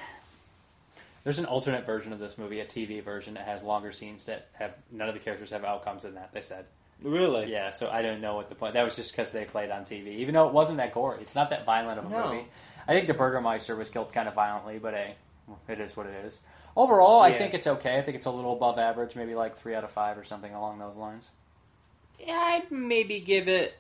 There's an alternate version of this movie, a TV version that has longer scenes that have none of the characters have outcomes in that, they said. Really? Yeah, so I don't know what the point... That was just because they played on TV. Even though it wasn't that gory. It's not that violent of a movie. I think the Burgermeister was killed kind of violently, but hey, it is what it is. Overall, I think it's okay. I think it's a little above average, maybe like 3 out of 5 or something along those lines. Yeah, I'd maybe give it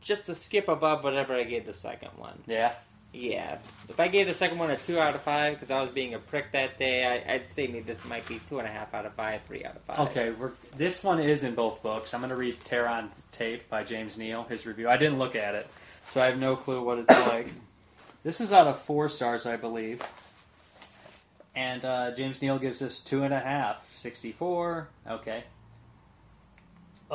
just a skip above whatever I gave the second one. Yeah. Yeah, if I gave the second one a 2 out of 5 because I was being a prick that day, I'd say maybe this might be 2.5 out of 5, 3 out of 5. Okay, this one is in both books. I'm going to read Tear on Tape by James Neal, his review. I didn't look at it, so I have no clue what it's like. This is out of 4 stars, I believe. And James Neal gives this 2.5, 64.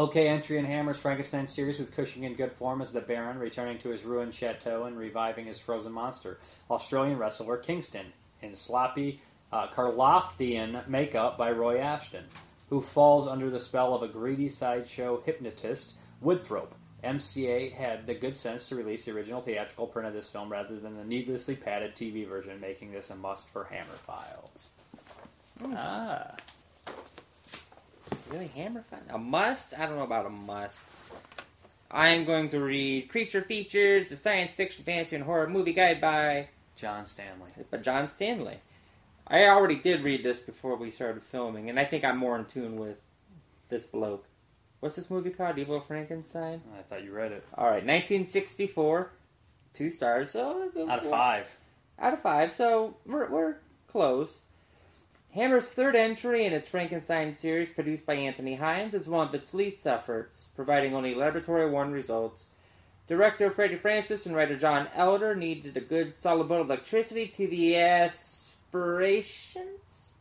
Okay, entry in Hammer's Frankenstein series with Cushing in good form as the Baron returning to his ruined chateau and reviving his frozen monster. Australian wrestler Kingston in sloppy Karloftian makeup by Roy Ashton, who falls under the spell of a greedy sideshow hypnotist, Woodthorpe. MCA had the good sense to release the original theatrical print of this film rather than the needlessly padded TV version, making this a must for Hammer files. Mm-hmm. Ah. Really, Hammer fun? A must? I don't know about a must. I am going to read Creature Features, the Science Fiction, Fantasy, and Horror Movie Guide by... John Stanley. I already did read this before we started filming, and I think I'm more in tune with this bloke. What's this movie called? Evil Frankenstein? I thought you read it. Alright, 1964. 2 stars. So Out of 5. Out of 5, so we're close. Hammer's third entry in its Frankenstein series, produced by Anthony Hines, is one of its lead efforts, providing only laboratory-worn results. Director Freddie Francis and writer John Elder needed a good solid bolt of electricity to the aspirations.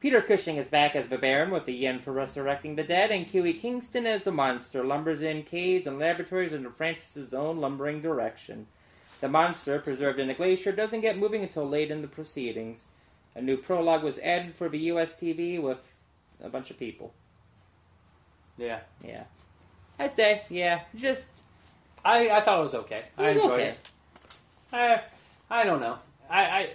Peter Cushing is back as the Baron with the yen for resurrecting the dead, and Huey Kingston as the monster lumbers in caves and laboratories under Francis's own lumbering direction. The monster, preserved in a glacier, doesn't get moving until late in the proceedings. A new prologue was added for the U.S. TV with a bunch of people. Yeah. I'd say, just... I thought it was okay. I enjoyed it. I don't know.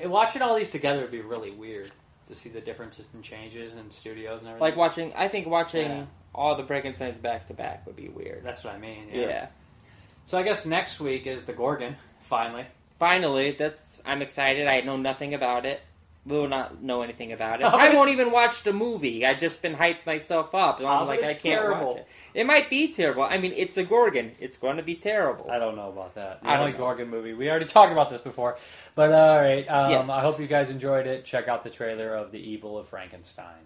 Watching all these together would be really weird. to see the differences and changes and studios and everything. Like watching all the Breaking Scenes back to back would be weird. That's what I mean. Yeah. So I guess next week is the Gorgon. Finally, I'm excited. I know nothing about it. Will not know anything about it. I won't even watch the movie. I've just been hyped myself up. And I'm like, I can't watch it. It might be terrible. I mean, it's a Gorgon. It's going to be terrible. I don't know about that. The only Gorgon movie. We already talked about this before. But all right. Yes. I hope you guys enjoyed it. Check out the trailer of The Evil of Frankenstein.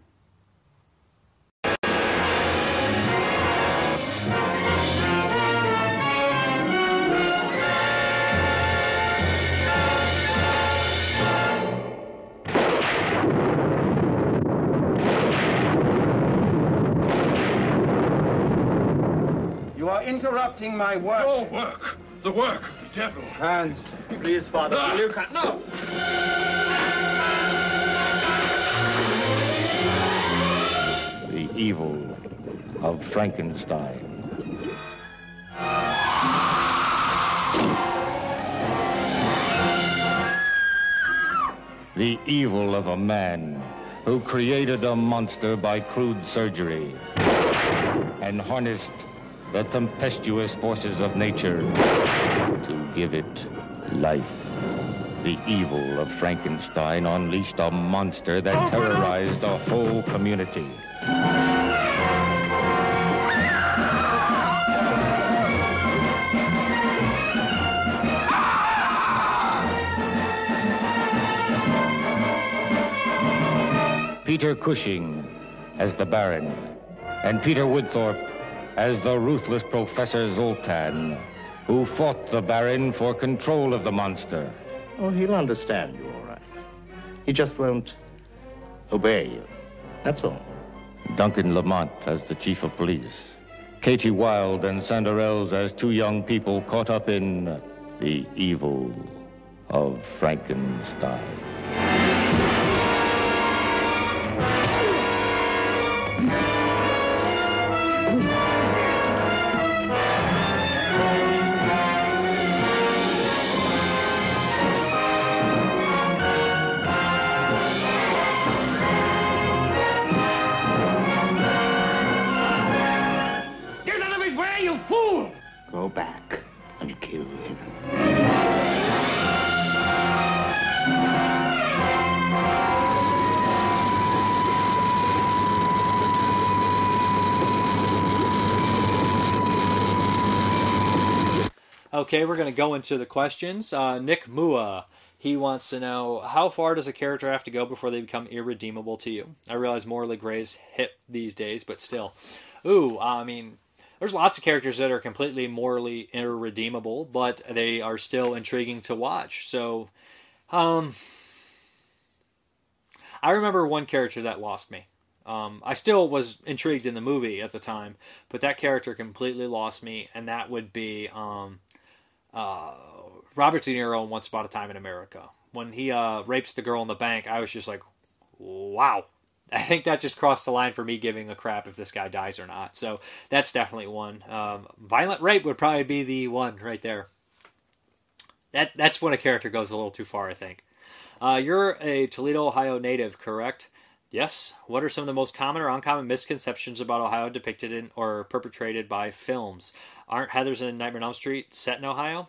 Interrupting my work. Your work. The work of the devil. Hans, please, Father. You can't. No! The Evil of Frankenstein. The evil of a man who created a monster by crude surgery and harnessed the tempestuous forces of nature to give it life. The Evil of Frankenstein unleashed a monster that terrorized a whole community. Peter Cushing as the Baron, and Peter Woodthorpe as the ruthless Professor Zoltan, who fought the Baron for control of the monster. Oh, he'll understand you, all right. He just won't obey you. That's all. Duncan Lamont as the Chief of Police. Katie Wilde and Sanderells as two young people caught up in The Evil of Frankenstein. Go back and kill him. Okay, we're going to go into the questions. Nick Mua, he wants to know, how far does a character have to go before they become irredeemable to you? I realize morally gray's hip these days, but still. Ooh, I mean, there's lots of characters that are completely morally irredeemable, but they are still intriguing to watch. So, I remember one character that lost me. I still was intrigued in the movie at the time, but that character completely lost me, and that would be Robert De Niro in Once Upon a Time in America. When he rapes the girl in the bank, I was just like, wow. I think that just crossed the line for me giving a crap if this guy dies or not. So that's definitely one. Violent rape would probably be the one right there. That's when a character goes a little too far, I think. You're a Toledo, Ohio native, correct? Yes. What are some of the most common or uncommon misconceptions about Ohio depicted in or perpetrated by films? Aren't Heathers and Nightmare on Elm Street set in Ohio?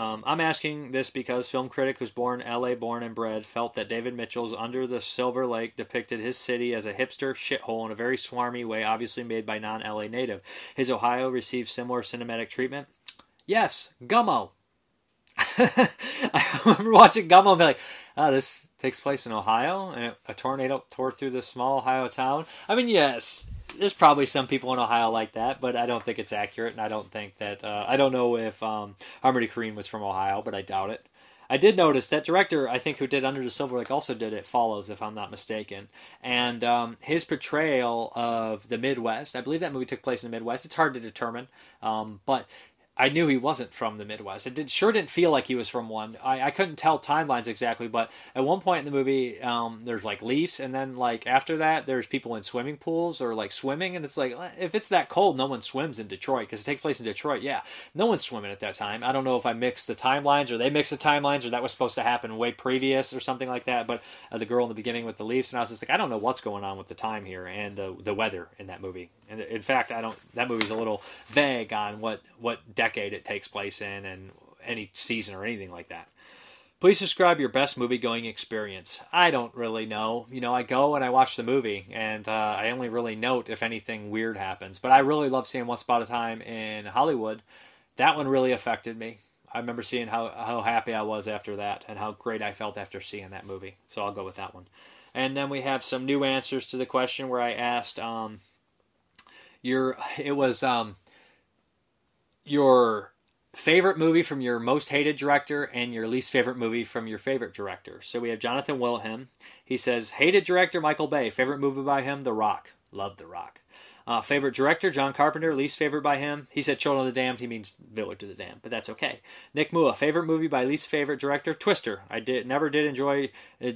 I'm asking this because film critic who's L.A. born and bred, felt that David Mitchell's Under the Silver Lake depicted his city as a hipster shithole in a very swarmy way, obviously made by non-L.A. native. Has Ohio received similar cinematic treatment? Yes, Gummo. I remember watching Gummo and be like, oh, this takes place in Ohio? And a tornado tore through this small Ohio town? I mean, yes, there's probably some people in Ohio like that, but I don't think it's accurate, and I don't think that... I don't know if Harmony Korine was from Ohio, but I doubt it. I did notice that director, I think, who did Under the Silver Lake also did It Follows, if I'm not mistaken. And his portrayal of the Midwest, I believe that movie took place in the Midwest. It's hard to determine, but I knew he wasn't from the Midwest. It sure didn't feel like he was from one. I couldn't tell timelines exactly, but at one point in the movie, there's like Leafs, and then like after that, there's people in swimming pools or like swimming, and it's like, if it's that cold, no one swims in Detroit, because it takes place in Detroit. Yeah, no one's swimming at that time. I don't know if I mixed the timelines, or they mixed the timelines, or that was supposed to happen way previous or something like that, but the girl in the beginning with the Leafs, and I was just like, I don't know what's going on with the time here and the weather in that movie. And in fact, that movie's a little vague on what decade it takes place in and any season or anything like that. Please describe your best movie-going experience. I don't really know. You know, I go and I watch the movie, and I only really note if anything weird happens. But I really love seeing Once Upon a Time in Hollywood. That one really affected me. I remember seeing how happy I was after that and how great I felt after seeing that movie. So I'll go with that one. And then we have some new answers to the question where I asked... your favorite movie from your most hated director and your least favorite movie from your favorite director. So we have Jonathan Wilhelm. He says, hated director Michael Bay. Favorite movie by him, The Rock. Loved The Rock. Favorite director, John Carpenter. Least favorite by him. He said Children of the Damned. He means Village of the Damned, but that's okay. Nick Mua. Favorite movie by least favorite director, Twister. I never did enjoy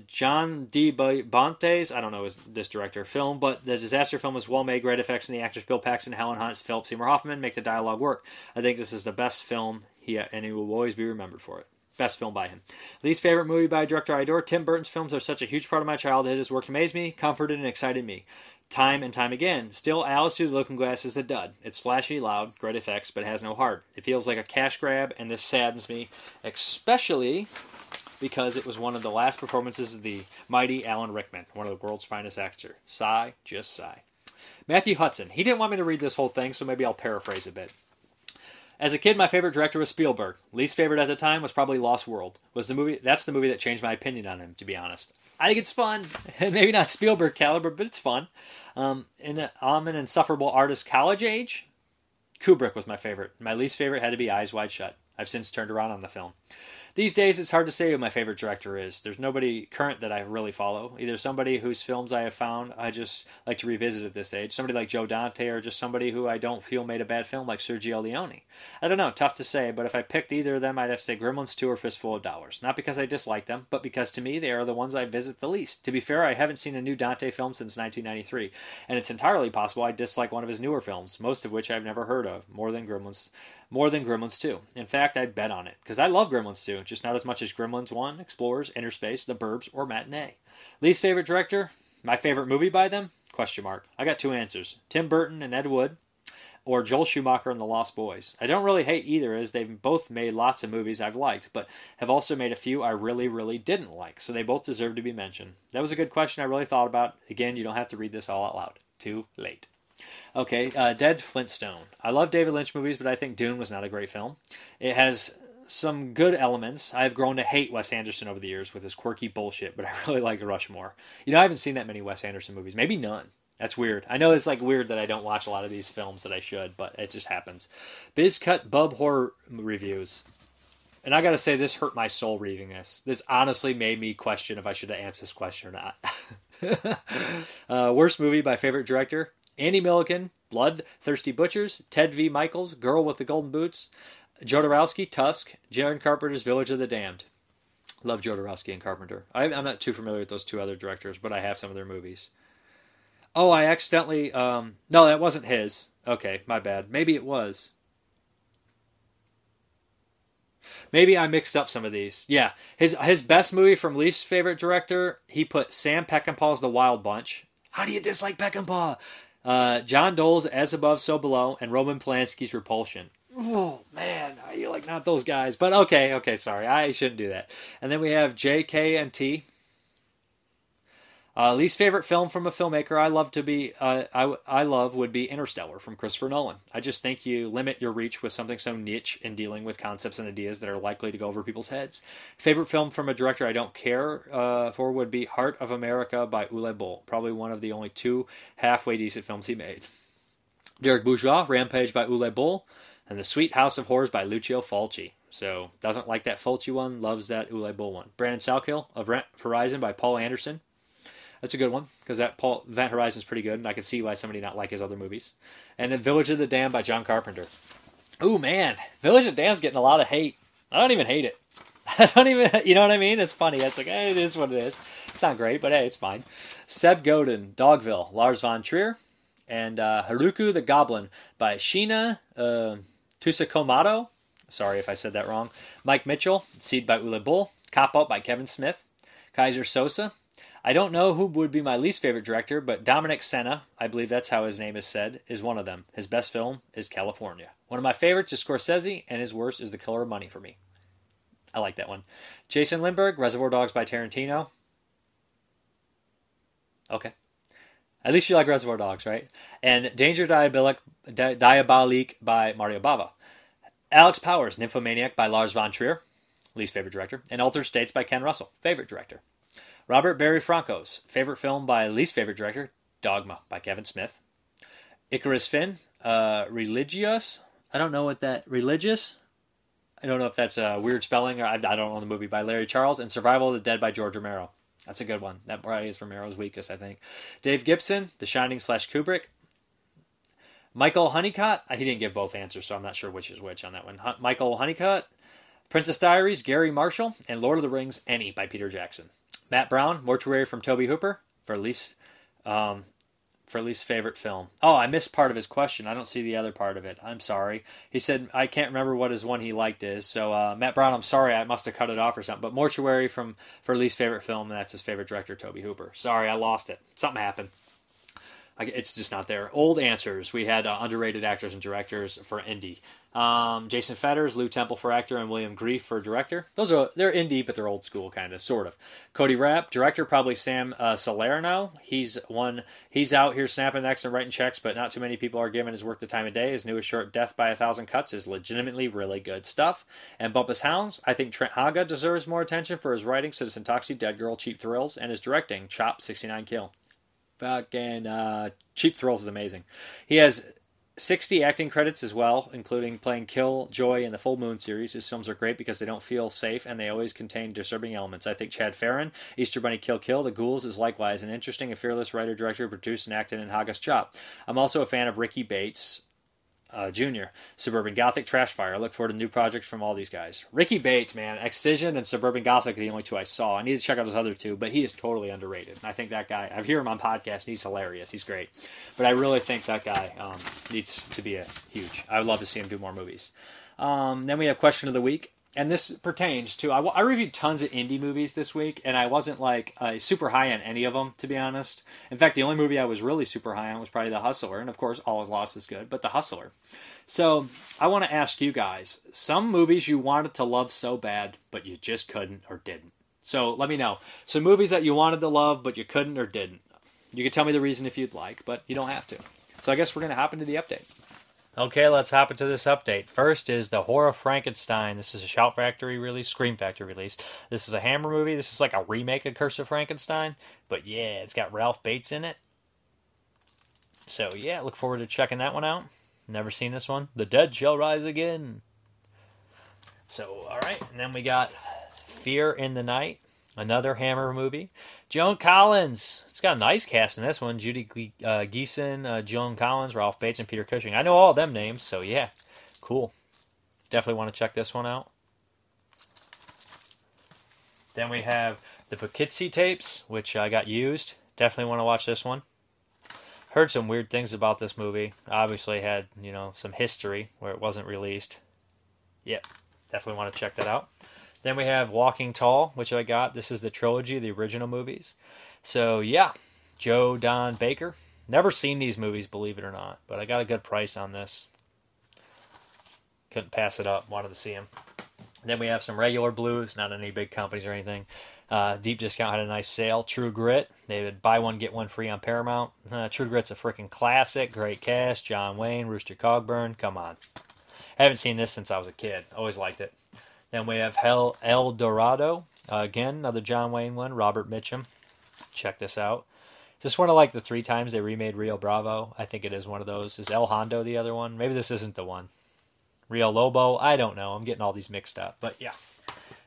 John DeBonte's, I don't know this director film, but the disaster film was well made, great effects, and the actors Bill Paxton, Helen Hunt, Philip Seymour Hoffman make the dialogue work. I think this is the best film, and he will always be remembered for it. Best film by him. Least favorite movie by a director I adore. Tim Burton's films are such a huge part of my childhood. His work amazed me, comforted, and excited me. Time and time again. Still, Alice Through the Looking Glass is the dud. It's flashy, loud, great effects, but has no heart. It feels like a cash grab, and this saddens me, especially because it was one of the last performances of the mighty Alan Rickman, one of the world's finest actors. Sigh, just sigh. Matthew Hudson. He didn't want me to read this whole thing, so maybe I'll paraphrase a bit. As a kid, my favorite director was Spielberg. Least favorite at the time was probably Lost World. That's the movie that changed my opinion on him, to be honest. I think it's fun. Maybe not Spielberg caliber, but it's fun. I'm an insufferable artist college age. Kubrick was my favorite. My least favorite had to be Eyes Wide Shut. I've since turned around on the film. These days, it's hard to say who my favorite director is. There's nobody current that I really follow. Either somebody whose films I have found I just like to revisit at this age, somebody like Joe Dante, or just somebody who I don't feel made a bad film like Sergio Leone. I don't know, tough to say, but if I picked either of them, I'd have to say Gremlins 2 or Fistful of Dollars. Not because I dislike them, but because to me, they are the ones I visit the least. To be fair, I haven't seen a new Dante film since 1993, and it's entirely possible I dislike one of his newer films, most of which I've never heard of, more than Gremlins 2. In fact, I'd bet on it, because I love Gremlins 2. Just not as much as Gremlins 1, Explorers, Interspace, The Burbs, or Matinee. Least favorite director? My favorite movie by them? Question mark. I got two answers. Tim Burton and Ed Wood, or Joel Schumacher and The Lost Boys. I don't really hate either, as they've both made lots of movies I've liked, but have also made a few I really, really didn't like, so they both deserve to be mentioned. That was a good question I really thought about. Again, you don't have to read this all out loud. Too late. Okay, Dead Flintstone. I love David Lynch movies, but I think Dune was not a great film. It has... some good elements. I've grown to hate Wes Anderson over the years with his quirky bullshit, but I really like Rushmore. You know, I haven't seen that many Wes Anderson movies. Maybe none. That's weird. I know it's like weird that I don't watch a lot of these films that I should, but it just happens. BizCut Bub Horror Reviews. And I gotta say, this hurt my soul reading this. This honestly made me question if I should have answered this question or not. Worst movie by favorite director? Andy Milligan, Bloodthirsty Butchers, Ted V. Michaels, Girl with the Golden Boots, Jodorowsky, Tusk, John Carpenter's Village of the Damned. Love Jodorowsky and Carpenter. I'm not too familiar with those two other directors, but I have some of their movies. Oh, I accidentally... no, that wasn't his. Okay, my bad. Maybe it was. Maybe I mixed up some of these. Yeah, his best movie from least favorite director, he put Sam Peckinpah's The Wild Bunch. How do you dislike Peckinpah? John Dole's As Above, So Below, and Roman Polanski's Repulsion. Oh, man, you like not those guys. But okay, sorry. I shouldn't do that. And then we have J, K, and T. Least favorite film from a filmmaker I love would be Interstellar from Christopher Nolan. I just think you limit your reach with something so niche in dealing with concepts and ideas that are likely to go over people's heads. Favorite film from a director I don't care for would be Heart of America by Uwe Boll. Probably one of the only two halfway decent films he made. Derek Bourgeois, Rampage by Uwe Boll. And The Sweet House of Horrors by Lucio Fulci. So, doesn't like that Fulci one, loves that Uwe Boll one. Brandon Salkill of Event Horizon by Paul Anderson. That's a good one, because that Event Horizon is pretty good, and I can see why somebody not like his other movies. And then Village of the Damned by John Carpenter. Ooh, man. Village of Damned's getting a lot of hate. I don't even hate it. I don't even... You know what I mean? It's funny. It's like, hey, it is what it is. It's not great, but hey, it's fine. Seb Godin, Dogville, Lars von Trier, and Haruku the Goblin by Sheena Tusakomato. Sorry if I said that wrong. Mike Mitchell, Seed by Ule Bull. Cop Out by Kevin Smith. Kaiser Sosa. I don't know who would be my least favorite director, but Dominic Sena, I believe that's how his name is said, is one of them. His best film is California. One of my favorites is Scorsese, and his worst is The Color of Money for me. I like that one. Jason Lindbergh, Reservoir Dogs by Tarantino. Okay. At least you like Reservoir Dogs, right? And Danger Diabolique by Mario Bava. Alex Powers, Nymphomaniac by Lars von Trier, least favorite director. And Altered States by Ken Russell, favorite director. Robert Barry Franco's favorite film by least favorite director, Dogma by Kevin Smith. Icarus Finn, Religious. I don't know what that, Religious? I don't know if that's a weird spelling, or I don't know the movie, by Larry Charles. And Survival of the Dead by George Romero. That's a good one. That probably is Romero's weakest, I think. Dave Gibson, The Shining / Kubrick. Michael Honeycutt, he didn't give both answers, so I'm not sure which is which on that one. Michael Honeycutt, Princess Diaries, Gary Marshall, and Lord of the Rings, Annie by Peter Jackson. Matt Brown, Mortuary from Tobe Hooper for least favorite film. Oh, I missed part of his question. I don't see the other part of it. I'm sorry. He said, I can't remember what his one he liked is. So, Matt Brown, I'm sorry. I must have cut it off or something. But Mortuary for least favorite film, and that's his favorite director, Tobe Hooper. Sorry, I lost it. Something happened. It's just not there. Old answers. We had underrated actors and directors for indie. Jason Fetters, Lou Temple for actor, and William Grief for director. They're indie, but they're old school, kind of, sort of. Cody Rapp, director, probably Sam Salerno. He's out here snapping necks and writing checks, but not too many people are giving his work the time of day. His newest short, Death by a Thousand Cuts, is legitimately really good stuff. And Bumpus Hounds, I think Trent Haga deserves more attention for his writing, Citizen Toxie, Dead Girl, Cheap Thrills, and his directing, Chop, 69 Kill. Fucking Cheap Thrills is amazing. He has 60 acting credits as well, including playing Kill Joy in the Full Moon series. His films are great because they don't feel safe and they always contain disturbing elements. I think Chad Farron, Easter Bunny Kill Kill, The Ghouls is likewise an interesting and fearless writer, director, produced and acted in Haga's Chop. I'm also a fan of Ricky Bates Jr., Suburban Gothic, Trash Fire. I look forward to new projects from all these guys. Ricky Bates, man, Excision and Suburban Gothic are the only two I saw. I need to check out his other two, but he is totally underrated. And I think that guy, I've heard him on podcasts, and he's hilarious. He's great. But I really think that guy needs to be huge. I would love to see him do more movies. Then we have Question of the Week. And this pertains to, I reviewed tons of indie movies this week, and I wasn't like super high on any of them, to be honest. In fact, the only movie I was really super high on was probably The Hustler, and of course, All Is Lost is good, but The Hustler. So I want to ask you guys, some movies you wanted to love so bad, but you just couldn't or didn't. So let me know. Some movies that you wanted to love, but you couldn't or didn't. You can tell me the reason if you'd like, but you don't have to. So I guess we're going to hop into the update. Okay, let's hop into this update. First is The Horror of Frankenstein. This is a Shout Factory release, Scream Factory release. This is a Hammer movie. This is like a remake of Curse of Frankenstein. But yeah, it's got Ralph Bates in it. So yeah, look forward to checking that one out. Never seen this one. The Dead Shall Rise Again. So, alright. And then we got Fear in the Night. Another Hammer movie. Joan Collins. It's got a nice cast in this one. Judy Geeson, Joan Collins, Ralph Bates, and Peter Cushing. I know all of them names, so yeah. Cool. Definitely want to check this one out. Then we have the Poughkeepsie Tapes, which I got used. Definitely want to watch this one. Heard some weird things about this movie. Obviously had, some history where it wasn't released. Yep. Definitely want to check that out. Then we have Walking Tall, which I got. This is the trilogy, the original movies. So, yeah, Joe Don Baker. Never seen these movies, believe it or not, but I got a good price on this. Couldn't pass it up. Wanted to see them. Then we have some regular blues, not any big companies or anything. Deep Discount had a nice sale. True Grit, they would buy one, get one free on Paramount. True Grit's a freaking classic. Great cast. John Wayne, Rooster Cogburn. Come on. I haven't seen this since I was a kid. Always liked it. Then we have El Dorado. Again, another John Wayne one. Robert Mitchum. Check this out. This one I like the three times they remade Rio Bravo. I think it is one of those. Is El Hondo the other one? Maybe this isn't the one. Rio Lobo. I don't know. I'm getting all these mixed up. But yeah.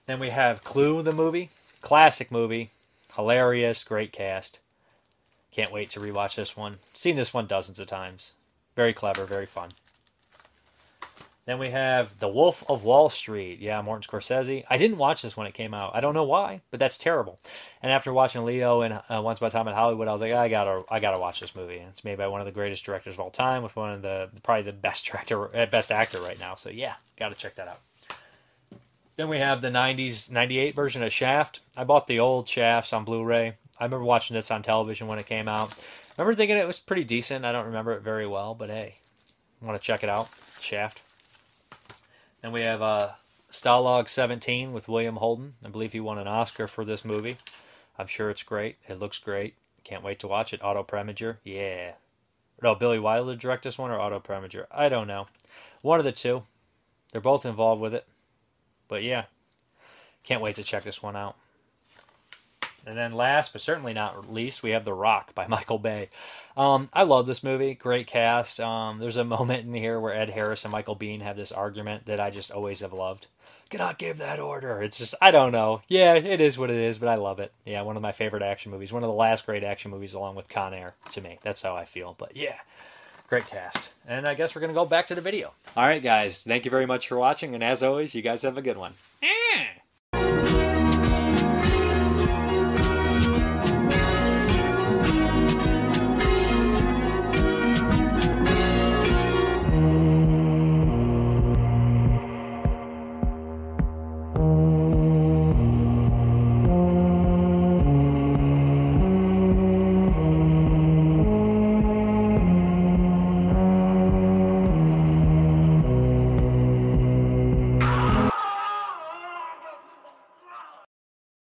Then we have Clue, the movie. Classic movie. Hilarious. Great cast. Can't wait to rewatch this one. Seen this one dozens of times. Very clever. Very fun. Then we have The Wolf of Wall Street. Yeah, Martin Scorsese. I didn't watch this when it came out. I don't know why, but that's terrible. And after watching Leo and Once Upon a Time in Hollywood, I was like, I gotta watch this movie. And it's made by one of the greatest directors of all time, with one of the probably the best director, best actor right now. So yeah, gotta check that out. Then we have the 98 version of Shaft. I bought the old Shafts on Blu-ray. I remember watching this on television when it came out. I remember thinking it was pretty decent. I don't remember it very well, but hey, I want to check it out. Shaft. And we have Stalag 17 with William Holden. I believe he won an Oscar for this movie. I'm sure it's great. It looks great. Can't wait to watch it. Otto Preminger. Yeah. No, Billy Wilder direct this one, or Otto Preminger. I don't know. One of the two. They're both involved with it. But yeah. Can't wait to check this one out. And then last, but certainly not least, we have The Rock by Michael Bay. I love this movie. Great cast. There's a moment in here where Ed Harris and Michael Biehn have this argument that I just always have loved. Cannot give that order. It's just, I don't know. Yeah, it is what it is, but I love it. Yeah, one of my favorite action movies. One of the last great action movies, along with Con Air, to me. That's how I feel. But yeah, great cast. And I guess we're going to go back to the video. All right, guys. Thank you very much for watching. And as always, you guys have a good one.